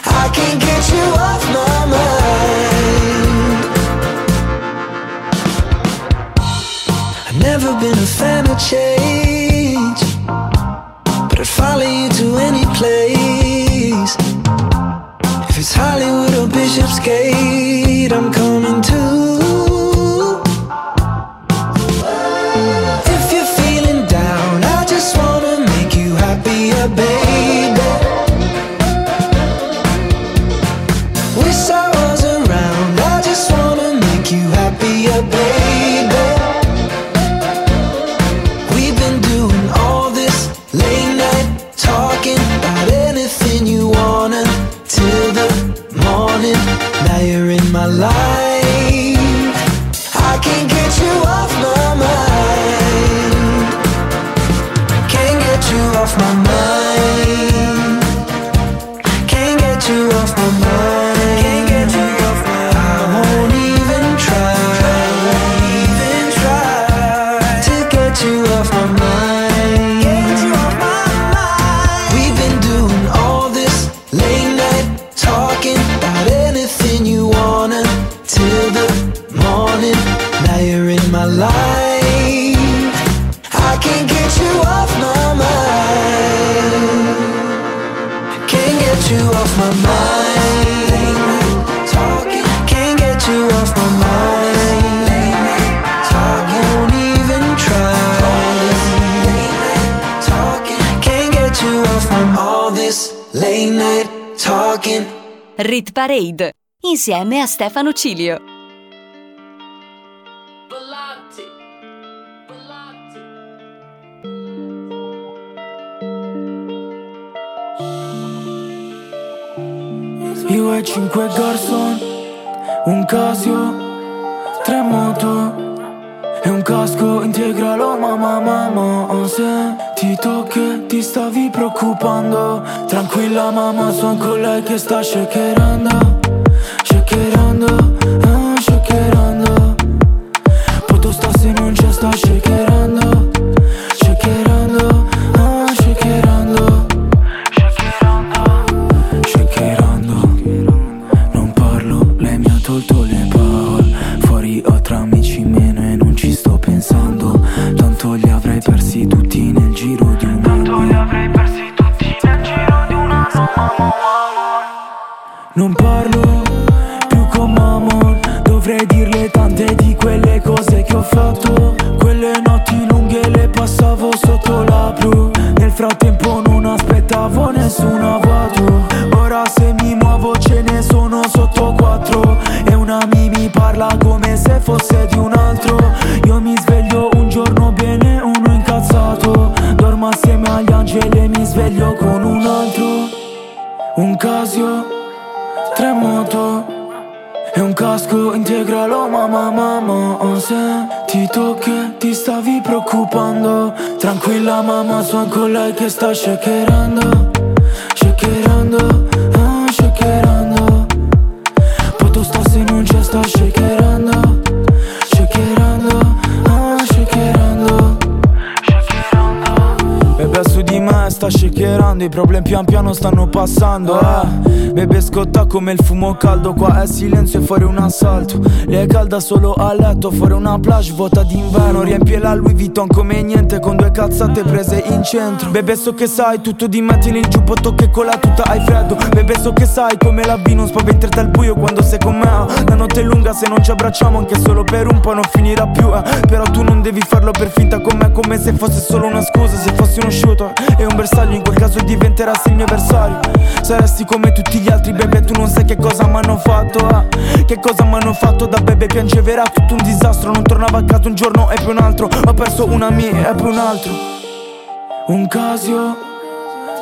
I can't get you off my mind. I've never been a fan of change, but I'd follow you to any place. If it's Hollywood or Bishop's Gate, I'm coming too. If you're feeling down, I just wanna make you happier, baby. Rit Parade insieme a Stefano Cilio. Io e 5 garçon, un Casio, 3 moto e un casco integralo. Mamma, mamma, se ti tocchi ti stavi preoccupando. Tranquilla mamma, son con lei che sta shakerando. Shakerando, ah, shakerando. Poto sta se non c'è, sta shakerando. Shakerando, ah, shakerando. Shakerando, shakerando. Non parlo, lei mi ha tolto le parole. Fuori ho tra amici meno e non ci sto pensando. Tanto li avrei persi tutti nel giro di un anno. Tanto li avrei persi tutti nel giro di un anno. Non parlo più con Mamon. Dovrei dirle tante di quelle cose che ho fatto. Quelle notti lunghe le passavo sotto la blu. Nel frattempo non aspettavo nessun avato. Ora se mi muovo ce ne sono sotto 4. E una mi parla come se fosse di un altro. Io mi sveglio un giorno bene, uno incazzato. Dormo assieme agli angeli e mi sveglio con un altro. Un Casio, 3 moto e un casco integralo. Mamma, mamma, se ti tocchi ti stavi preoccupando. Tranquilla mamma, son con lei che sta shakerando. Shakerando, ah, shakerando. Poto sta se non c'è, sta shakerando. Shakerando. Bebe su di me sta shakerando, i problemi pian piano stanno passando, Bebe scotta come il fumo caldo, qua è silenzio e fuori un assalto. Lei è calda solo a letto, fuori una plage vuota d'inverno. Riempie la Louis Vuitton come niente, con due cazzate prese in centro. Bebe so che sai tutto di me, tieni il giubbotto che con la tuta hai freddo. Bebe so che sai come la B, non spaventerti al buio quando sei con me. La notte è lunga, se non ci abbracciamo anche solo per un po' non finirà più, Però tu non devi farlo per finta con me, come se fosse solo una scusa. Se fossi uno shooter e un bersaglio, in quel caso diventerassi il mio avversario. Saresti come tutti gli altri, bebè, tu non sai che cosa m'hanno fatto, Che cosa m'hanno fatto, da bebè piangeverà tutto un disastro. Non tornava a casa un giorno e poi un altro, ho perso una mia e poi un altro. Un Casio,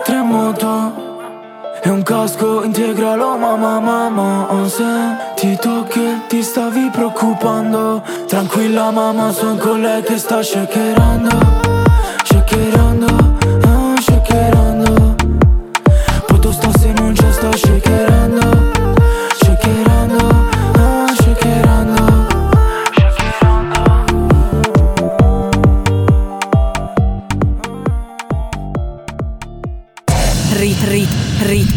tre moto e un casco integralo, mamma, mamma. Se ti tocchi ti stavi preoccupando, tranquilla mamma, son con lei che sta shakerando. Shakerando, poto sta se non c'è, sta shakerando. Rit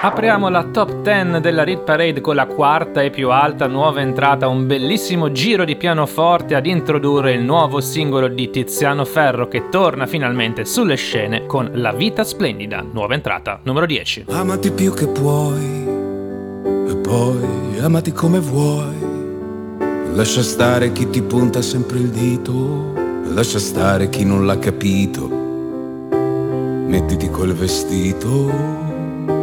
Apriamo la top 10 della Rit Parade con la quarta e più alta nuova entrata, un bellissimo giro di pianoforte ad introdurre il nuovo singolo di Tiziano Ferro, che torna finalmente sulle scene con La vita splendida, nuova entrata numero 10. Amati più che puoi e poi amati come vuoi. Lascia stare chi ti punta sempre il dito, lascia stare chi non l'ha capito. Mettiti quel vestito,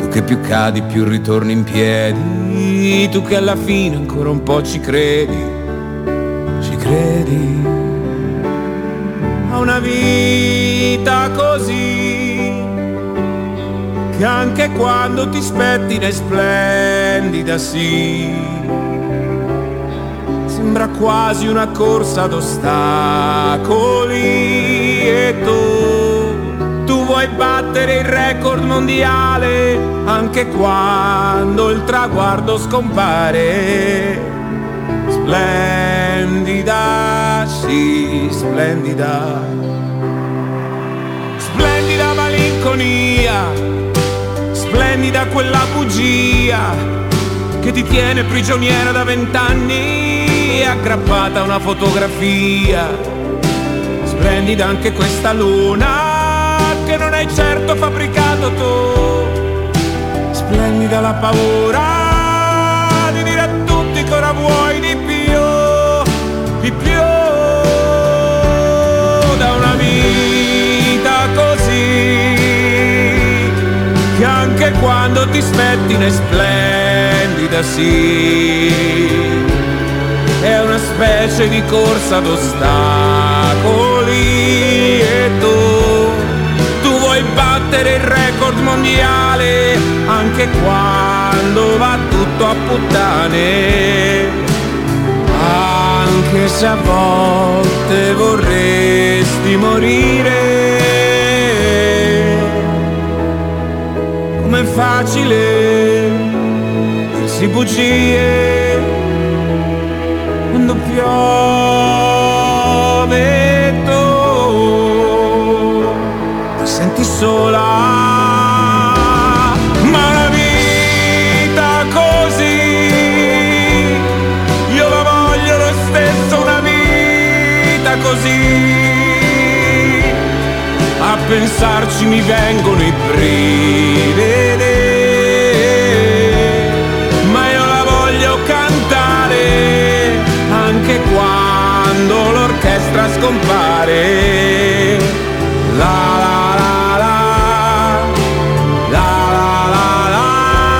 Tu che più cadi più ritorni in piedi, tu che alla fine ancora un po' ci credi. Ci credi a una vita così, che anche quando ti spetti ne splendida sì. Sembra quasi una corsa ad ostacoli e tu vuoi battere il record mondiale anche quando il traguardo scompare. Splendida, sì, splendida, splendida malinconia, splendida quella bugia che ti tiene prigioniera da 20 anni aggrappata a una fotografia. Splendida anche questa luna che non hai certo fabbricato tu. Splendida la paura di dire a tutti cosa vuoi di più, di più. Da una vita così, che anche quando ti spetti ne splendida sì. È una specie di corsa ad ostacoli e tu vuoi battere il record mondiale anche quando va tutto a puttane. Anche se a volte vorresti morire, com'è facile dirsi bugie quando piove. Tu ti senti sola, ma la vita così io la voglio lo stesso, una vita così. A pensarci mi vengono i brividi, ma io la voglio cantare anche quando l'orchestra scompare. La la la la, la la la la,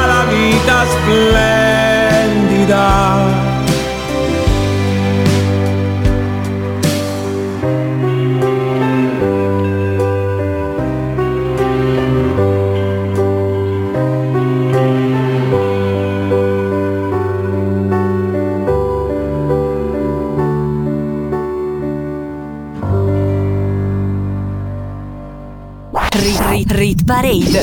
la vita splendida. Rit Parade,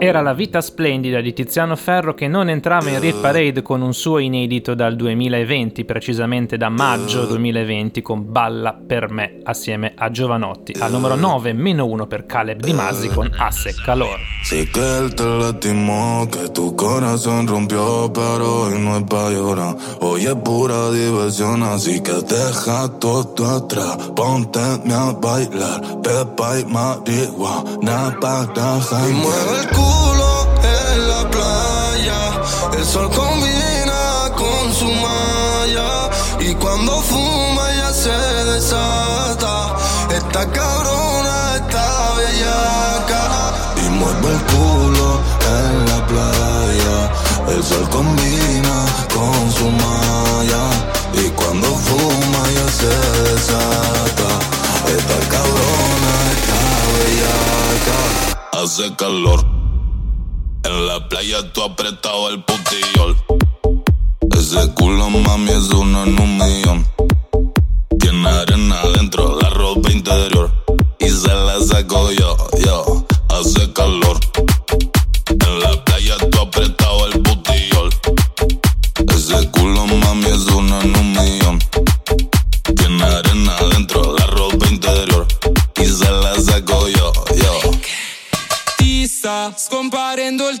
Era La vita splendida di Tiziano Ferro, che non entrava in Rit Parade con un suo inedito dal 2020, precisamente da maggio 2020 con Balla per me assieme a Jovanotti. Al numero 9, meno 1 per Caleb Di Masi con Asse Calor. Sí que él te lastimó, que tu corazón rompió, pero hoy no es pa' llorar, hoy es pura diversión, así que deja todo atrás, ponteme a bailar, pepa y marihuana para janguear. En la playa, el sol combina con su malla, y cuando fuma ella se desata. Esta cabrona está bellaca y mueve el culo en la playa. El sol combina con su malla, y cuando fuma ella se desata. Esta cabrona está bellaca. Hace calor. En la playa tú apretado el putillol. Ese culo, mami, es uno en un millón. Tiene arena adentro, la ropa interior. Y se la saco yo, yo. Hace calor. En la playa tú apretado el putillol. Ese culo, mami, es uno en un millón. Tiene arena adentro, la ropa interior. Y se la saco yo, yo. Sta scomparendo il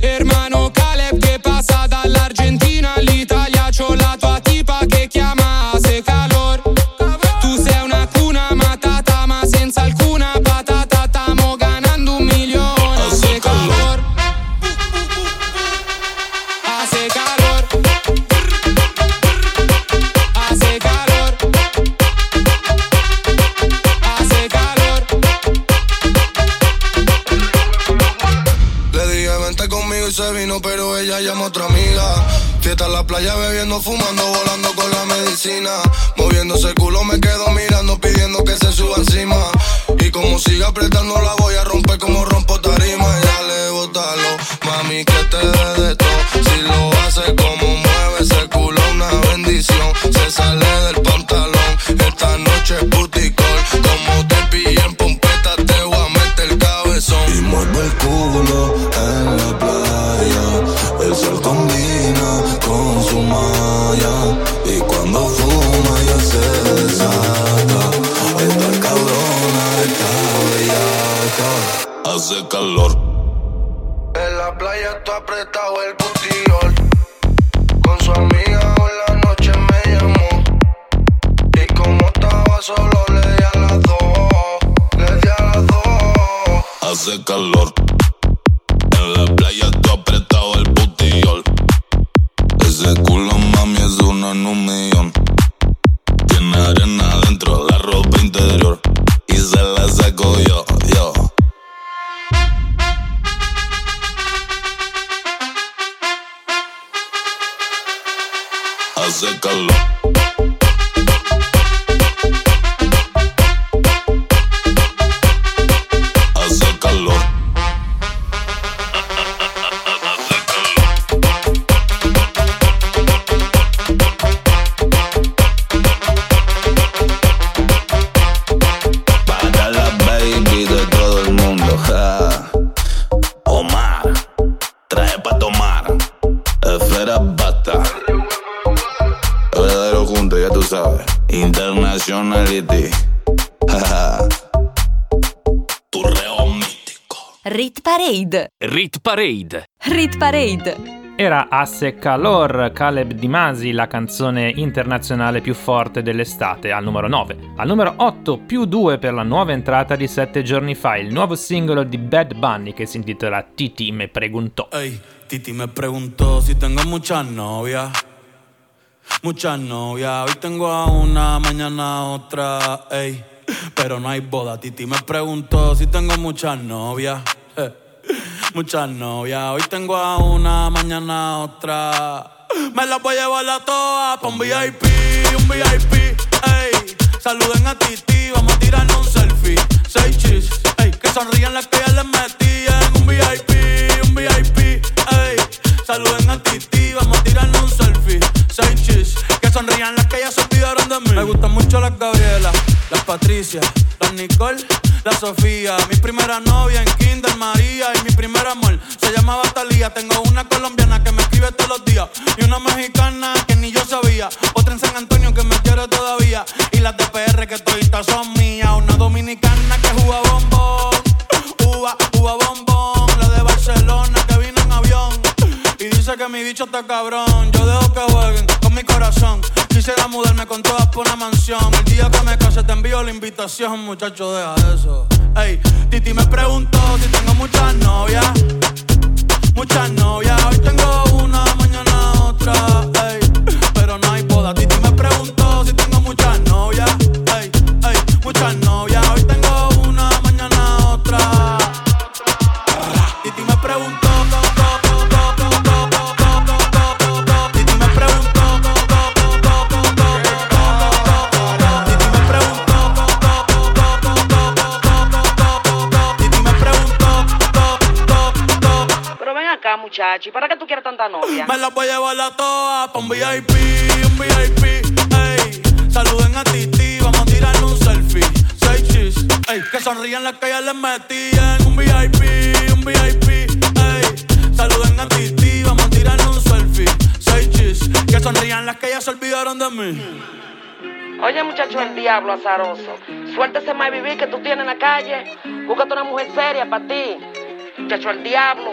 Hermano Caleb che passa dall'Argentina all'Italia, c'ho la tua tipa che chiama se calor. Tu sei una cuna matata ma senza alcuna patata, tamo ganando un milione. Se vino pero ella llama a otra amiga. Fiesta en la playa bebiendo, fumando, volando con la medicina. Moviéndose el culo me quedo mirando, pidiendo que se suba encima. Y como siga apretando la voy a romper como rompo tarima. Ya le botalo, mami que te dé de todo. Si lo hace como mueve ese culo una bendición. Se sale del pantalón, esta noche es buticol. Como te pillé en pompeta te voy a meter el cabezón. Y mueve el culo en la playa. El sol combina con su malla, y cuando fuma ya se desata. Esta cabrona está bellaca. Hace calor. En la playa está apretado el butiol. Con su amiga en la noche me llamó, y como estaba solo le di a las dos. Le di a las dos. Hace calor. En la playa tú apretado el putillol. Ese culo, mami, es uno en un millón. Tiene arena adentro, la ropa interior. Y se la saco yo, yo. Hace calor. Internationality. Turreo mitico. Rit Parade. Rit Parade. Rit Parade. era Asse Calor, Caleb Di Masi, la canzone internazionale più forte dell'estate, al numero 9. Al numero 8, più 2 per la nuova entrata di 7 giorni fa, il nuovo singolo di Bad Bunny che si intitola Titi me preguntó. Hey, Titi me preguntó si tengo muchas novias. Muchas novias, hoy tengo a una, mañana a otra, ey. Pero no hay boda, Titi me preguntó si tengo muchas novias. Muchas novias, hoy tengo a una, mañana a otra. Me las voy a llevar a todas pa' un VIP, ey. Saluden a Titi, vamos a tirarnos un selfie. Seis chis, ey, que sonrían las que ya les metían. Un VIP, ey. Saluden a Titi, vamos a tirarnos un selfie. Seis chis, que sonrían las que ya se olvidaron de mí. Me gustan mucho las Gabriela, las Patricia, las Nicole, la Sofía, mi primera novia en Kinder María y mi primer amor se llamaba Talía. Tengo una colombiana que me escribe todos los días y una mexicana que ni yo sabía, otra en San Antonio que me quiere todavía y las de PR que toditas son mías. Una dominicana que juega bombón, uva bombón, la de Barcelona que vino en avión y dice que mi bicho está cabrón. Yo dejo que jueguen con mi corazón. Quisiera mudarme con todas por una mansión. El día que me case te envío la invitación. Muchacho, deja eso. Ey, Titi me preguntó si tengo muchas novias. Muchas novias. Hoy tengo una, mañana otra. Ey, pero no hay boda. Titi me preguntó si tengo muchas novias. Ey, ey, muchas novias. Hoy tengo una, mañana otra. Titi me preguntó. Muchachi, ¿para qué tú quieres tanta novia? Me la voy a llevar a todas pa' un VIP, ey. Saluden a Titi, vamos a tirarle un selfie. Seis chis, ey. Que sonrían las que ya les metían. Un VIP, ey. Saluden a Titi, vamos a tirarle un selfie. Seis chis, que sonrían las que ya se olvidaron de mí. Oye, muchacho, el diablo azaroso. Suéltese más vivir que tú tienes en la calle. Búscate una mujer seria pa' ti. Muchacho, el diablo.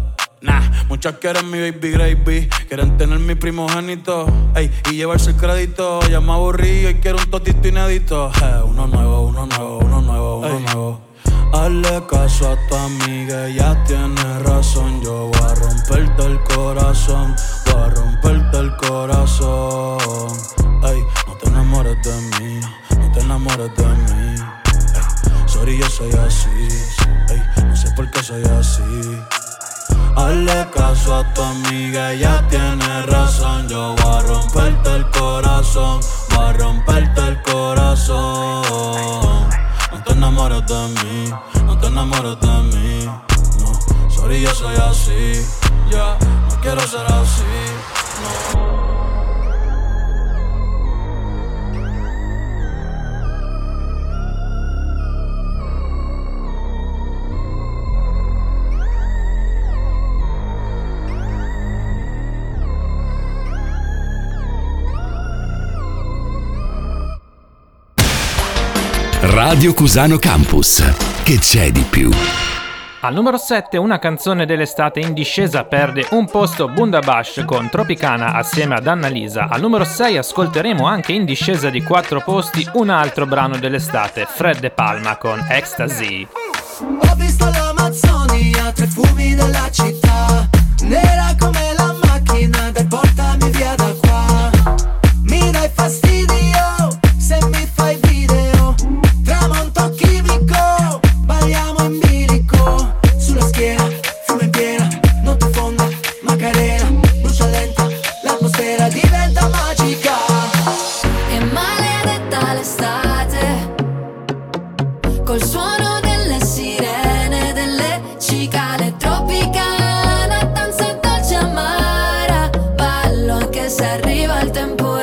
Nah, muchas quieren mi baby gravy, quieren tener mi primogénito, ey, y llevarse el crédito. Ya me aburrí y quiero un totito inédito. Uno nuevo, uno nuevo, uno nuevo, uno ey. Nuevo. Hazle caso a tu amiga, ella tiene razón. Yo voy a romperte el corazón, voy a romperte el corazón. Ey, no te enamores de mí, no te enamores de mí. Ey, sorry, yo soy así, ey, no sé por qué soy así. Hazle caso a tu amiga, ella tiene razón. Yo voy a romperte el corazón, voy a romperte el corazón. No te enamores de mí, no te enamores de mí. No, sorry, yo soy así, ya, no quiero ser así, no. Radio Cusano Campus, che c'è di più? Al numero 7 una canzone dell'estate in discesa perde un posto, Bundabash con Tropicana assieme ad Annalisa. Al numero 6 ascolteremo anche in discesa di 4 posti un altro brano dell'estate, Fred De Palma con Ecstasy. Ho visto l'Amazzonia tra i fumi della città, nera come la macchina del portami via da qua. Mi dai fastidio se mi fai video. Tramonto chimico, balliamo in bilico. Sulla schiena, fumo in piena, notte fonda, Macarena. Brucia lenta, l'atmosfera diventa magica. È maledetta l'estate, col suono delle sirene, delle cicale tropicana. Danza dolce amara, ballo anche se arriva il tempo.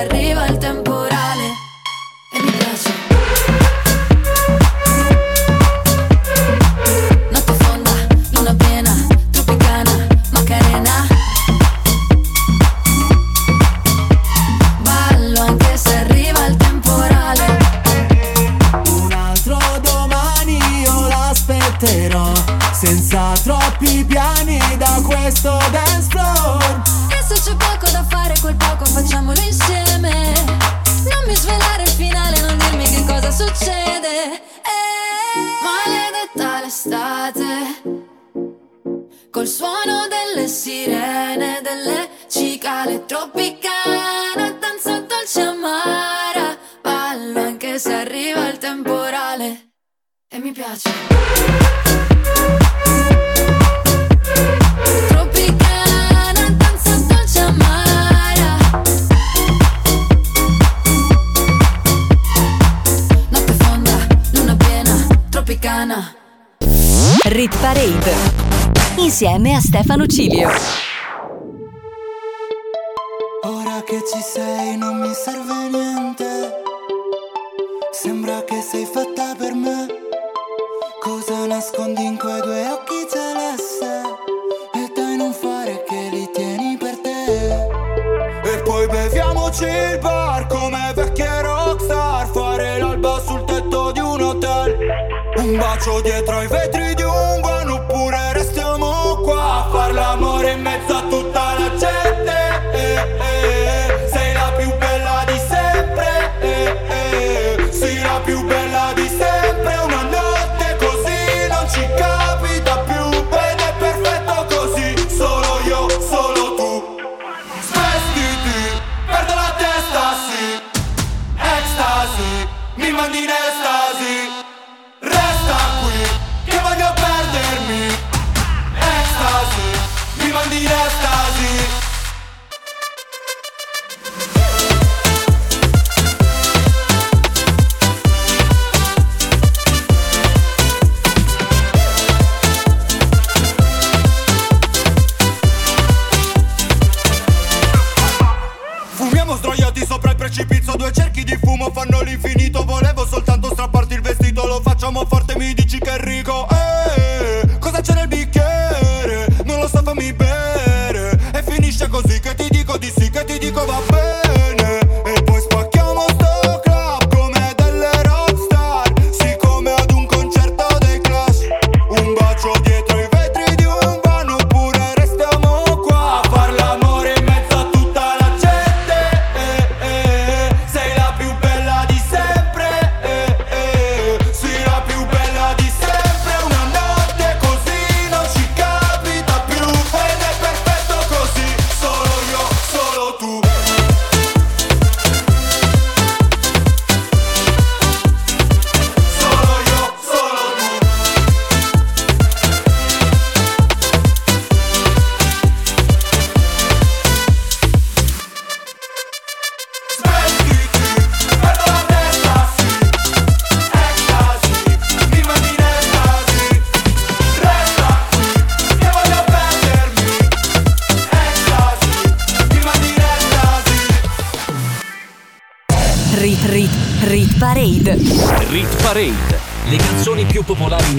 arriva il temporale e mi piace. Notte fonda, luna piena, tropicana, Macarena. Ballo anche se arriva il temporale. Un altro domani io l'aspetterò, senza troppi piani da questo dance floor. C'è poco da fare, quel poco facciamolo insieme. Non mi svelare il finale, non dirmi che cosa succede. Maledetta l'estate, col suono delle sirene, delle cicale tropicana, danza dolce amara. Ballo anche se arriva il temporale e mi piace. Rit Parade insieme a Stefano Cilio. Ora che ci sei non mi serve niente, sembra che sei fatta per me. Cosa nascondi in quei due occhi celeste? E dai non fare che li tieni per te. E poi beviamoci il bar come vecchie rockstar, fare l'alba sul tetto di un hotel. Un bacio dietro ai vetri di un van, oppure restiamo qua a far l'amore in mezzo a tutta la gente. Sei la più bella di sempre, sei la più bella di sempre. Una notte così non ci capita più ed è perfetto così, solo io, solo tu. Svestiti, perdo la testa, sì, ecstasy, mi mandi in estasi. Di estasi. Fumiamo sdraiati sopra il precipizio, due cerchi di fumo fanno l'infinito. Volevo soltanto strapparti il vestito, lo facciamo forte, mi dici che è ricco. Cosa c'è nel bicchiere? Non lo so, fammi bene. Finisce così che ti dico di sì, che ti dico va bene. E poi spacchiamo sto club come delle rockstar, siccome ad un concerto dei Clash. Un bacio dietro i vetri di un van, oppure restiamo qua a far l'amore in mezzo a tutta la gente. Sei la più bella di sempre, sei la più bella di sempre. Una notte così non ci capita più ed è perfetta così, solo io, solo tu. Solo io, solo tu. Smettiti, perdo la testa, sì, ecstasy, mi mandi in estasi. Resta qui, che voglio perdermi. Estasi, prima di estasi. Rit Parade. Rit Parade, le canzoni più popolari in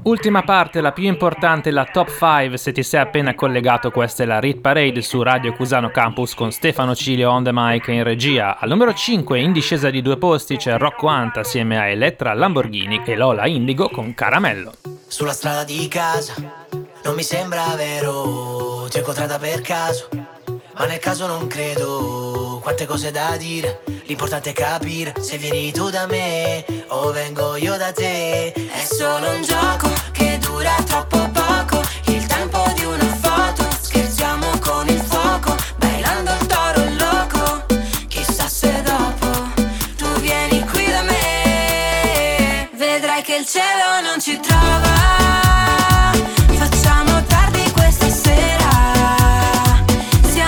Ultima parte, la più importante, la top 5. Se ti sei appena collegato, questa è la Rit Parade su Radio Cusano Campus con Stefano Cilio on the mic e in regia. Al numero 5, in discesa di due posti, c'è Rocco Hunt assieme a Elettra Lamborghini e Lola Indigo con Caramello. Sulla strada di casa, non mi sembra vero, ti ho incontrata per caso, ma nel caso non credo. Quante cose da dire, l'importante è capire se vieni tu da me o vengo io da te. È solo un gioco che dura troppo poco, il tempo di una foto, scherziamo con il fuoco, bailando il toro loco. Chissà se dopo tu vieni qui da me, vedrai che il cielo non ci trova. Facciamo tardi questa sera, siamo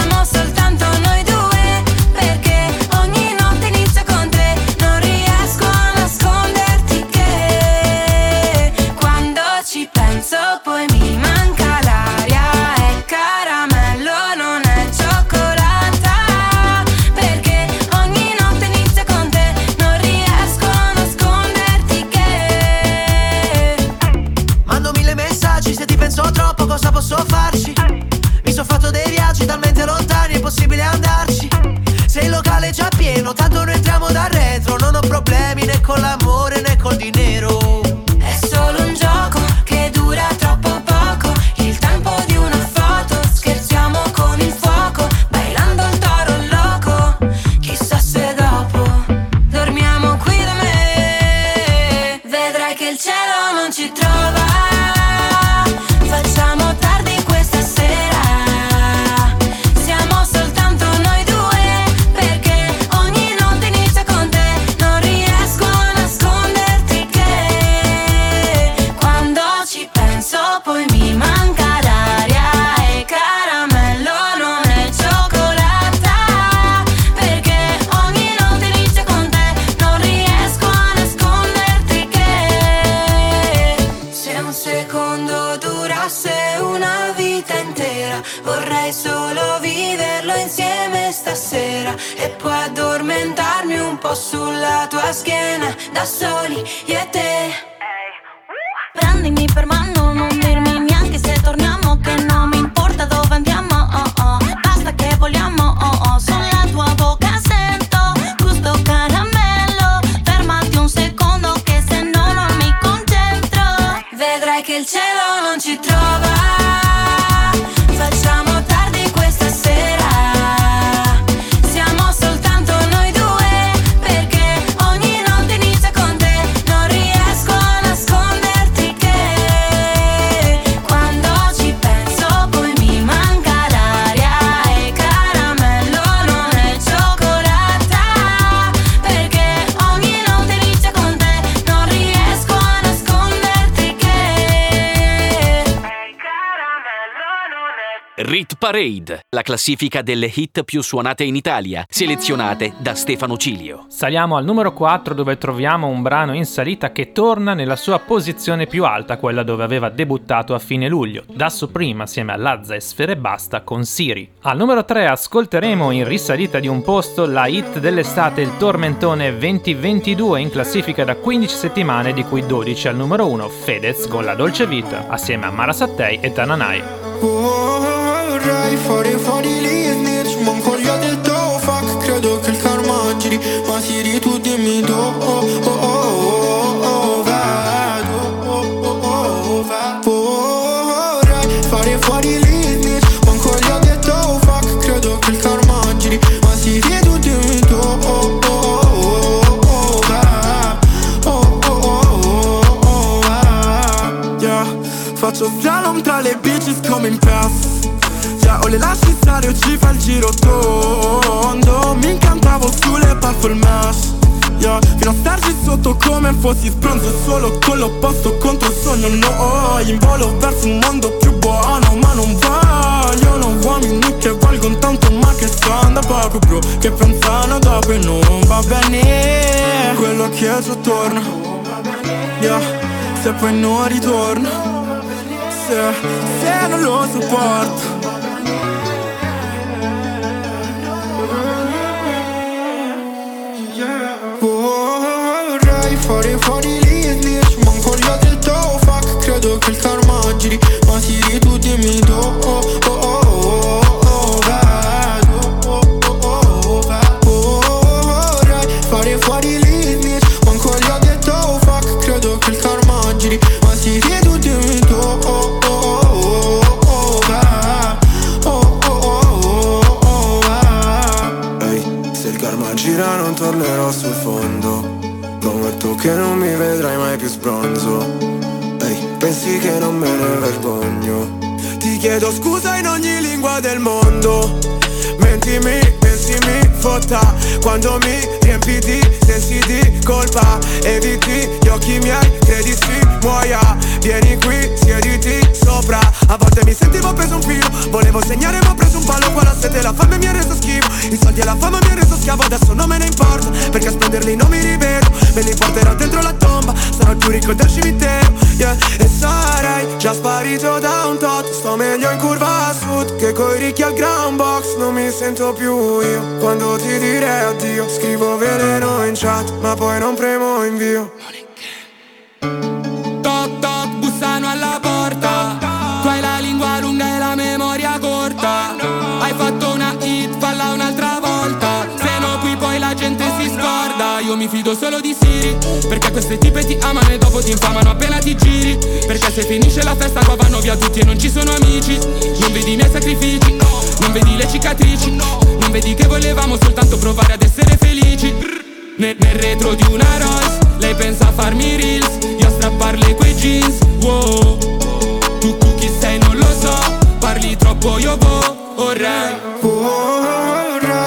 vedrai che il cielo non ci trova. Facciamo tardi questa sera, siamo soltanto noi due, perché ogni notte inizia con te. Non riesco a nasconderti che quando ci penso poi mi manca l'aria e caramello non è cioccolata, perché ogni notte inizia con te. Non riesco a nasconderti che se un secondo durasse una vita intera, vorrei solo viverlo insieme stasera e poi addormentarmi un po' sulla tua schiena, da soli io e te. Prendimi per mano, non dirmi neanche se torniamo, che non mi importa dove andiamo, oh oh, basta che vogliamo, oh oh, sulla tua bocca sento gusto caramello, fermati un secondo che se no non mi concentro. Vedrai che il cielo non ci trova, facciamo tardi questa sera, siamo soltanto noi due, perché ogni notte inizia con te. Non riesco a nasconderti che quando ci penso poi mi manca l'aria e caramello non è cioccolata, perché ogni notte inizia con te. Non riesco a nasconderti che Rit Parade, la classifica delle hit più suonate in Italia, selezionate da Stefano Cilio. Saliamo al numero 4, dove troviamo un brano in salita che torna nella sua posizione più alta, quella dove aveva debuttato a fine luglio, da Supreme assieme a Lazza e Sfera Ebbasta con Siri. Al numero 3 ascolteremo in risalita di un posto la hit dell'estate, il tormentone 2022, in classifica da 15 settimane, di cui 12 al numero 1, Fedez con La Dolce Vita assieme a Mara Sattei e Tananai. Vorrei fare fuori l'Isner, ma ancora del tuo fuck. Credo che il karma giri, ma Siri tu dimmi do. Oh oh oh oh vado, oh oh oh vado. Vorrei fare fuori l'Isner, ma ancora del tuo fuck. Credo che il karma giri, ma Siri tu dimmi do. Oh oh oh vado, oh oh oh vado. Yeah, faccio slalom tra le bitches come in pass. O le lasci stare o ci fa il giro tondo. Mi incantavo sulle performance, yeah. Fino a starci sotto come fossi spronzo, solo con l'opposto contro il sogno. No, in volo verso un mondo più buono, ma non voglio, non uomini che valgono tanto ma che stanno da poco, bro, che pensano dopo e non va bene quello che già torna, yeah. Se poi non ritorno, se non lo sopporto. Vorrei fare fuori l'Isnitch, ma ancora del tuo fuck. Credo che il karma giri, ma Siri tu dimmi do. Oh oh oh oh vado, oh oh oh vado. Vorrei fare fuori l'Isnitch, ma ancora del tuo fuck. Credo che il karma giri, ma Siri tu dimmi do. Oh oh oh oh vado, oh oh oh vado. Ehi, se il karma gira non tornerò sul fondo. Prometto che non mi vedrai mai più sbronzo. Ehi, pensi che non me ne vergogno? Ti chiedo scusa in ogni lingua del mondo. Mentimi, pensimi, fotta. Quando mi riempi di sensi di colpa, eviti gli occhi miei, credi si muoia. Vieni qui, siediti sopra. A volte mi sentivo preso un filo, volevo segnare ma ho preso un palo. Qua la sete, la fame mi ha reso schifo, i soldi e la fama mi ha reso schiavo. Adesso non me ne importa, perché a spenderli non mi rivedo. Me li porterò dentro la tomba, sarò il più ricco del cimitero, yeah. E sarai già sparito da un tot. Sto meglio in curva a sud che coi ricchi al ground box. Non mi sento più io quando ti direi addio. Scrivo veleno in chat, ma poi non premo invio. Toc toc, bussano alla porta. Tu hai la lingua lunga e la memoria corta. Hai fatto una hit, falla un'altra volta. Se no qui poi la gente si scorda. Io mi fido solo di Siri, perché queste tipe ti amano e dopo ti infamano appena ti giri. Perché se finisce la festa qua vanno via tutti e non ci sono amici. Non vedi i miei sacrifici, non vedi le cicatrici, non vedi che volevamo soltanto provare ad essere felici. Nel retro di una Rolls, lei pensa a farmi reels. Io jeans, wow. Tu chi sei non lo so, parli troppo io vorrei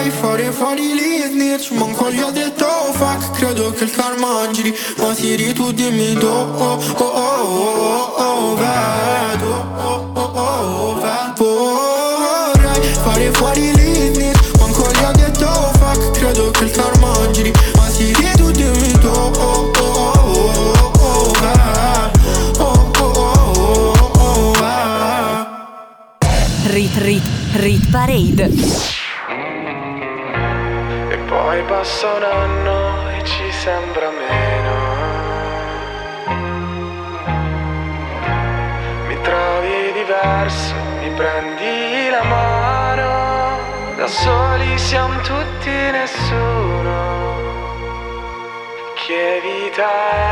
fare fuori gli snitch, manco gli ho detto fuck, credo che il karma giri, ma siri tu dimmi do, oh oh oh oh, vedo, oh oh oh, vorrei fare fuori gli snitch, manco gli ho detto fuck, credo che il karma giri, ma siri tu dimmi do, oh oh oh oh, oh oh oh, Rit Parade. E poi passa un anno e ci sembra meno. Mi trovi diverso, mi prendi la mano. Da soli siamo tutti nessuno. Che vita è?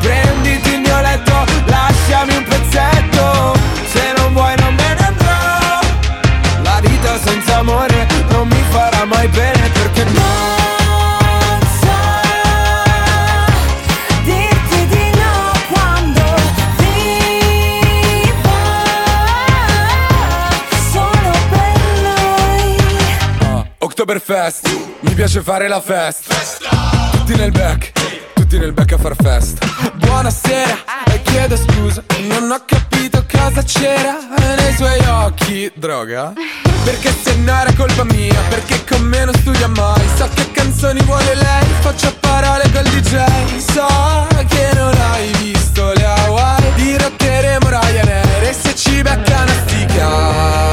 Prenditi il mio letto, lasciami un pezzetto. Se non vuoi non me ne andrò. La vita senza amore non mi farà mai bene, perché no. Oktoberfest, mi piace fare la festa. Tutti nel back a far festa. Buonasera, e chiedo scusa, non ho capito cosa c'era nei suoi occhi. Droga? Perché se no era colpa mia, perché con me non studia mai. So che canzoni vuole lei, faccio parole col DJ. So che non hai visto le Hawaii, dirotteremo Ryanair e se ci becca una stica.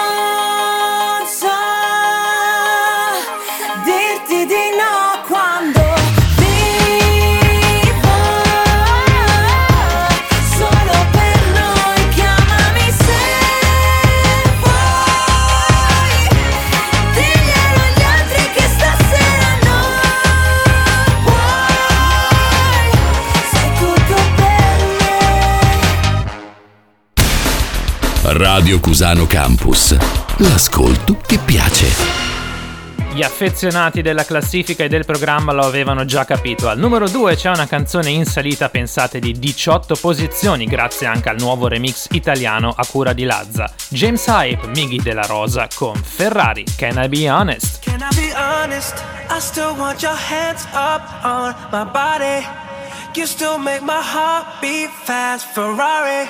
so dirti di no quando. Radio Cusano Campus, l'ascolto che piace. Gli affezionati della classifica e del programma lo avevano già capito. Al numero 2 c'è una canzone in salita, pensate, di 18 posizioni, grazie anche al nuovo remix italiano a cura di Lazza. James Hype, Miggy Dela Rosa con Ferrari, Can I Be Honest? Can I be honest? I still want your hands up on my body. You still make my heart beat fast, Ferrari.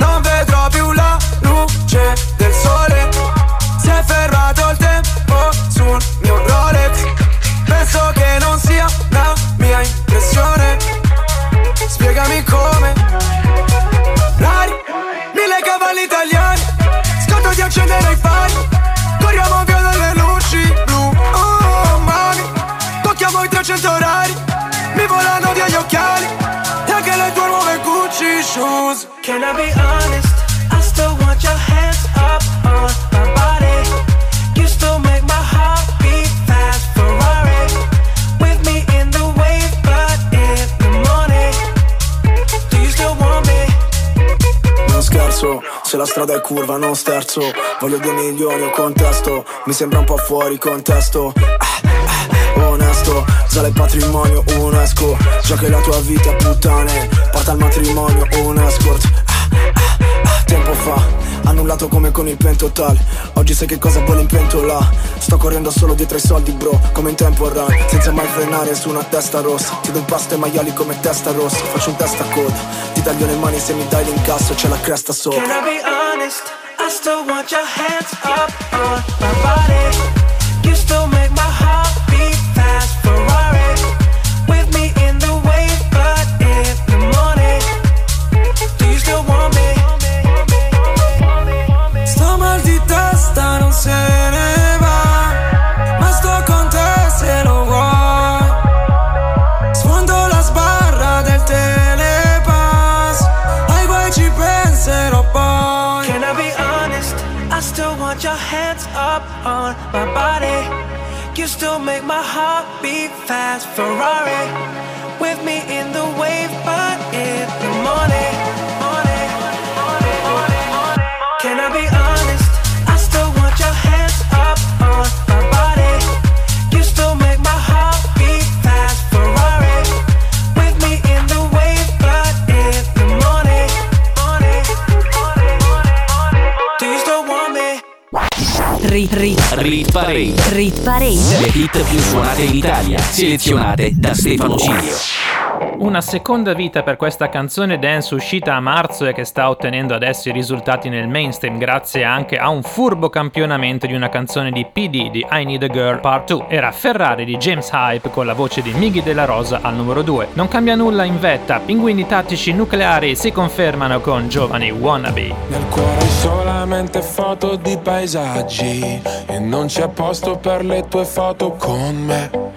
non vedrò più la luce del sole. Si è fermato il tempo sul mio Rolex. Penso che non sia la mia impressione. Spiegami come. Rari, 1000 cavalli italiani. Scatto di accendere i fari. Corriamo via dalle luci blu. Oh, mami, tocchiamo i 300 orari. Mi volano dietro. occhiali e anche le tue nuove Gucci shoes. Can I be honest? I still want your hands up on my body. You still make my heart beat fast. Ferrari with me in the wave, but in the morning do you still want me? Non scherzo, se la strada è curva non sterzo. Voglio 2 milioni o contesto, mi sembra un po' fuori contesto. Onesto, sale il patrimonio UNESCO. Gioca la tua vita puttane, porta al matrimonio un escort. Tempo fa, annullato come con il pentotal. Oggi sai che cosa vuole in pentola. Sto correndo solo dietro i soldi bro, come in tempo run, senza mai frenare su una testa rossa. Ti do impasto ai maiali come testa rossa, faccio un testa a coda. Ti taglio le mani se mi dai l'incasso, c'è la cresta sopra. Can I be honest? I still want your hands up on my body. You still make my heart beat fast. Ferrari with me in the wave, but in the morning do you still want me? Sto mal di testa, non se ne va, ma sto con te se lo vuoi. Sfondo la sbarra del telepass, ai guai ci penserò poi. Can I be honest? I still want your hands up on my body. You still make my heart beat fast. Ferrari with me in the wave, but in the morning, morning, morning, morning, morning. Can I be honest? I still want your hands up on my body. You still make my heart beat fast. Ferrari with me in the wave, but in the morning, morning, morning, morning, morning. Do you still want me? Rit Parade. Rit Parade. Le hit più suonate in Italia, selezionate da Stefano Cilio. Una seconda vita per questa canzone dance uscita a marzo e che sta ottenendo adesso i risultati nel mainstream grazie anche a un furbo campionamento di una canzone di PD di I Need a Girl Part 2. Era Ferrari di James Hype con la voce di Miggy Dela Rosa al numero 2. Non cambia nulla in vetta, Pinguini Tattici Nucleari si confermano con Giovani Wannabe. Nel cuore solamente foto di paesaggi e non c'è posto per le tue foto con me.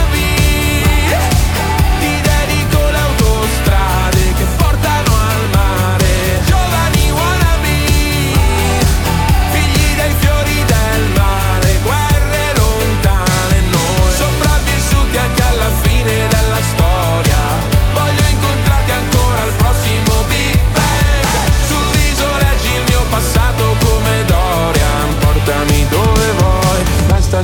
ti dedico le autostrade che portano al mare. Giovani wannabe, figli dei fiori del mare, guerre lontane noi, sopravvissuti anche alla fine della storia. Voglio incontrarti ancora al prossimo video. Passato come Dorian, portami dove vuoi, basta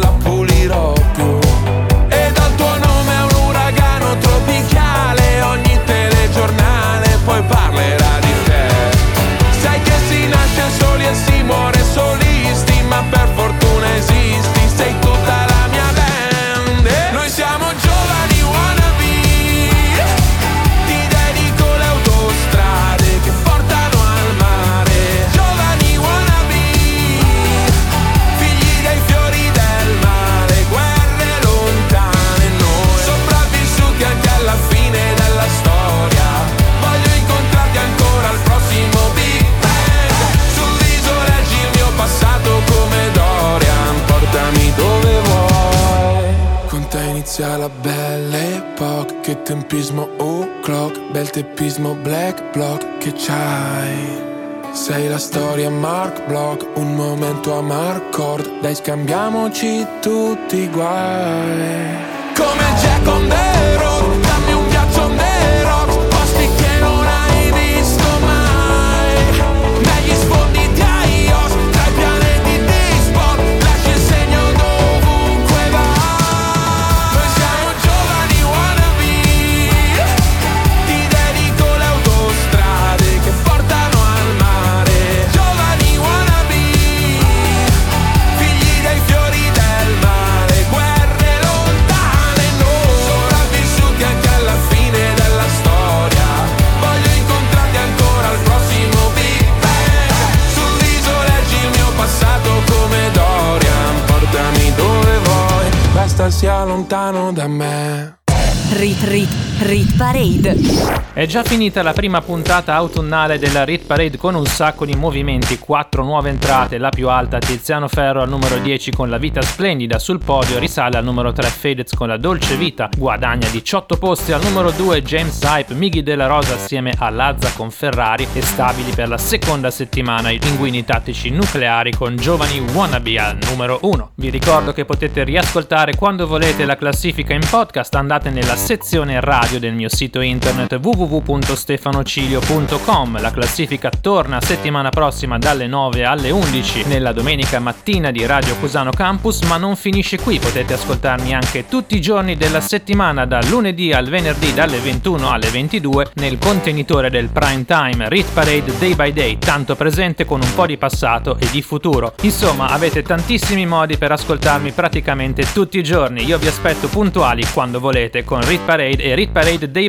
la pulirò più. E dal tuo nome è un uragano tropicale, ogni telegiornale poi parlerà di te. Sai che si nasce soli e si muore solisti, ma per fortuna esisti, sei tutta la mia band. Noi siamo giovani wannabe, ti dedico le autostrade che portano al mare. Giovani wannabe, figli dei fiori del mare, guerre lontane noi, sopravvissuti anche alla fine della storia. Voglio incontrarti ancora al prossimo video. Passato come Dorian, portami dove vuoi. Con te inizia la bella epoca, che tempismo o'clock, bel teppismo black block che c'hai. Sei la storia Mark Block, un momento a Marcord, dai scambiamoci tutti i guai. Come Jack on the road, dammi un ghiaccio nero, posti che non hai visto mai, negli sfondi sia lontano da me. Rit Parade. È già finita la prima puntata autunnale della Rit Parade con un sacco di movimenti, 4 nuove entrate, la più alta Tiziano Ferro al numero 10 con La Vita Splendida, sul podio risale al numero 3 Fedez con La Dolce Vita, guadagna 18 posti al numero 2 James Hype, Miggy Dela Rosa assieme a Lazza con Ferrari, e stabili per la seconda settimana i Pinguini Tattici Nucleari con Giovani Wannabe al numero 1. Vi ricordo che potete riascoltare quando volete la classifica in podcast, andate nella sezione radio del mio sito internet www.stefanocilio.com. La classifica torna settimana prossima dalle 9 alle 11 nella domenica mattina di Radio Cusano Campus, ma non finisce qui, potete ascoltarmi anche tutti i giorni della settimana, dal lunedì al venerdì dalle 21 alle 22 nel contenitore del prime time Rit Parade Day by Day, tanto presente con un po' di passato e di futuro. Insomma, avete tantissimi modi per ascoltarmi praticamente tutti i giorni. Io vi aspetto puntuali quando volete con Rit Parade e Rit Parade Day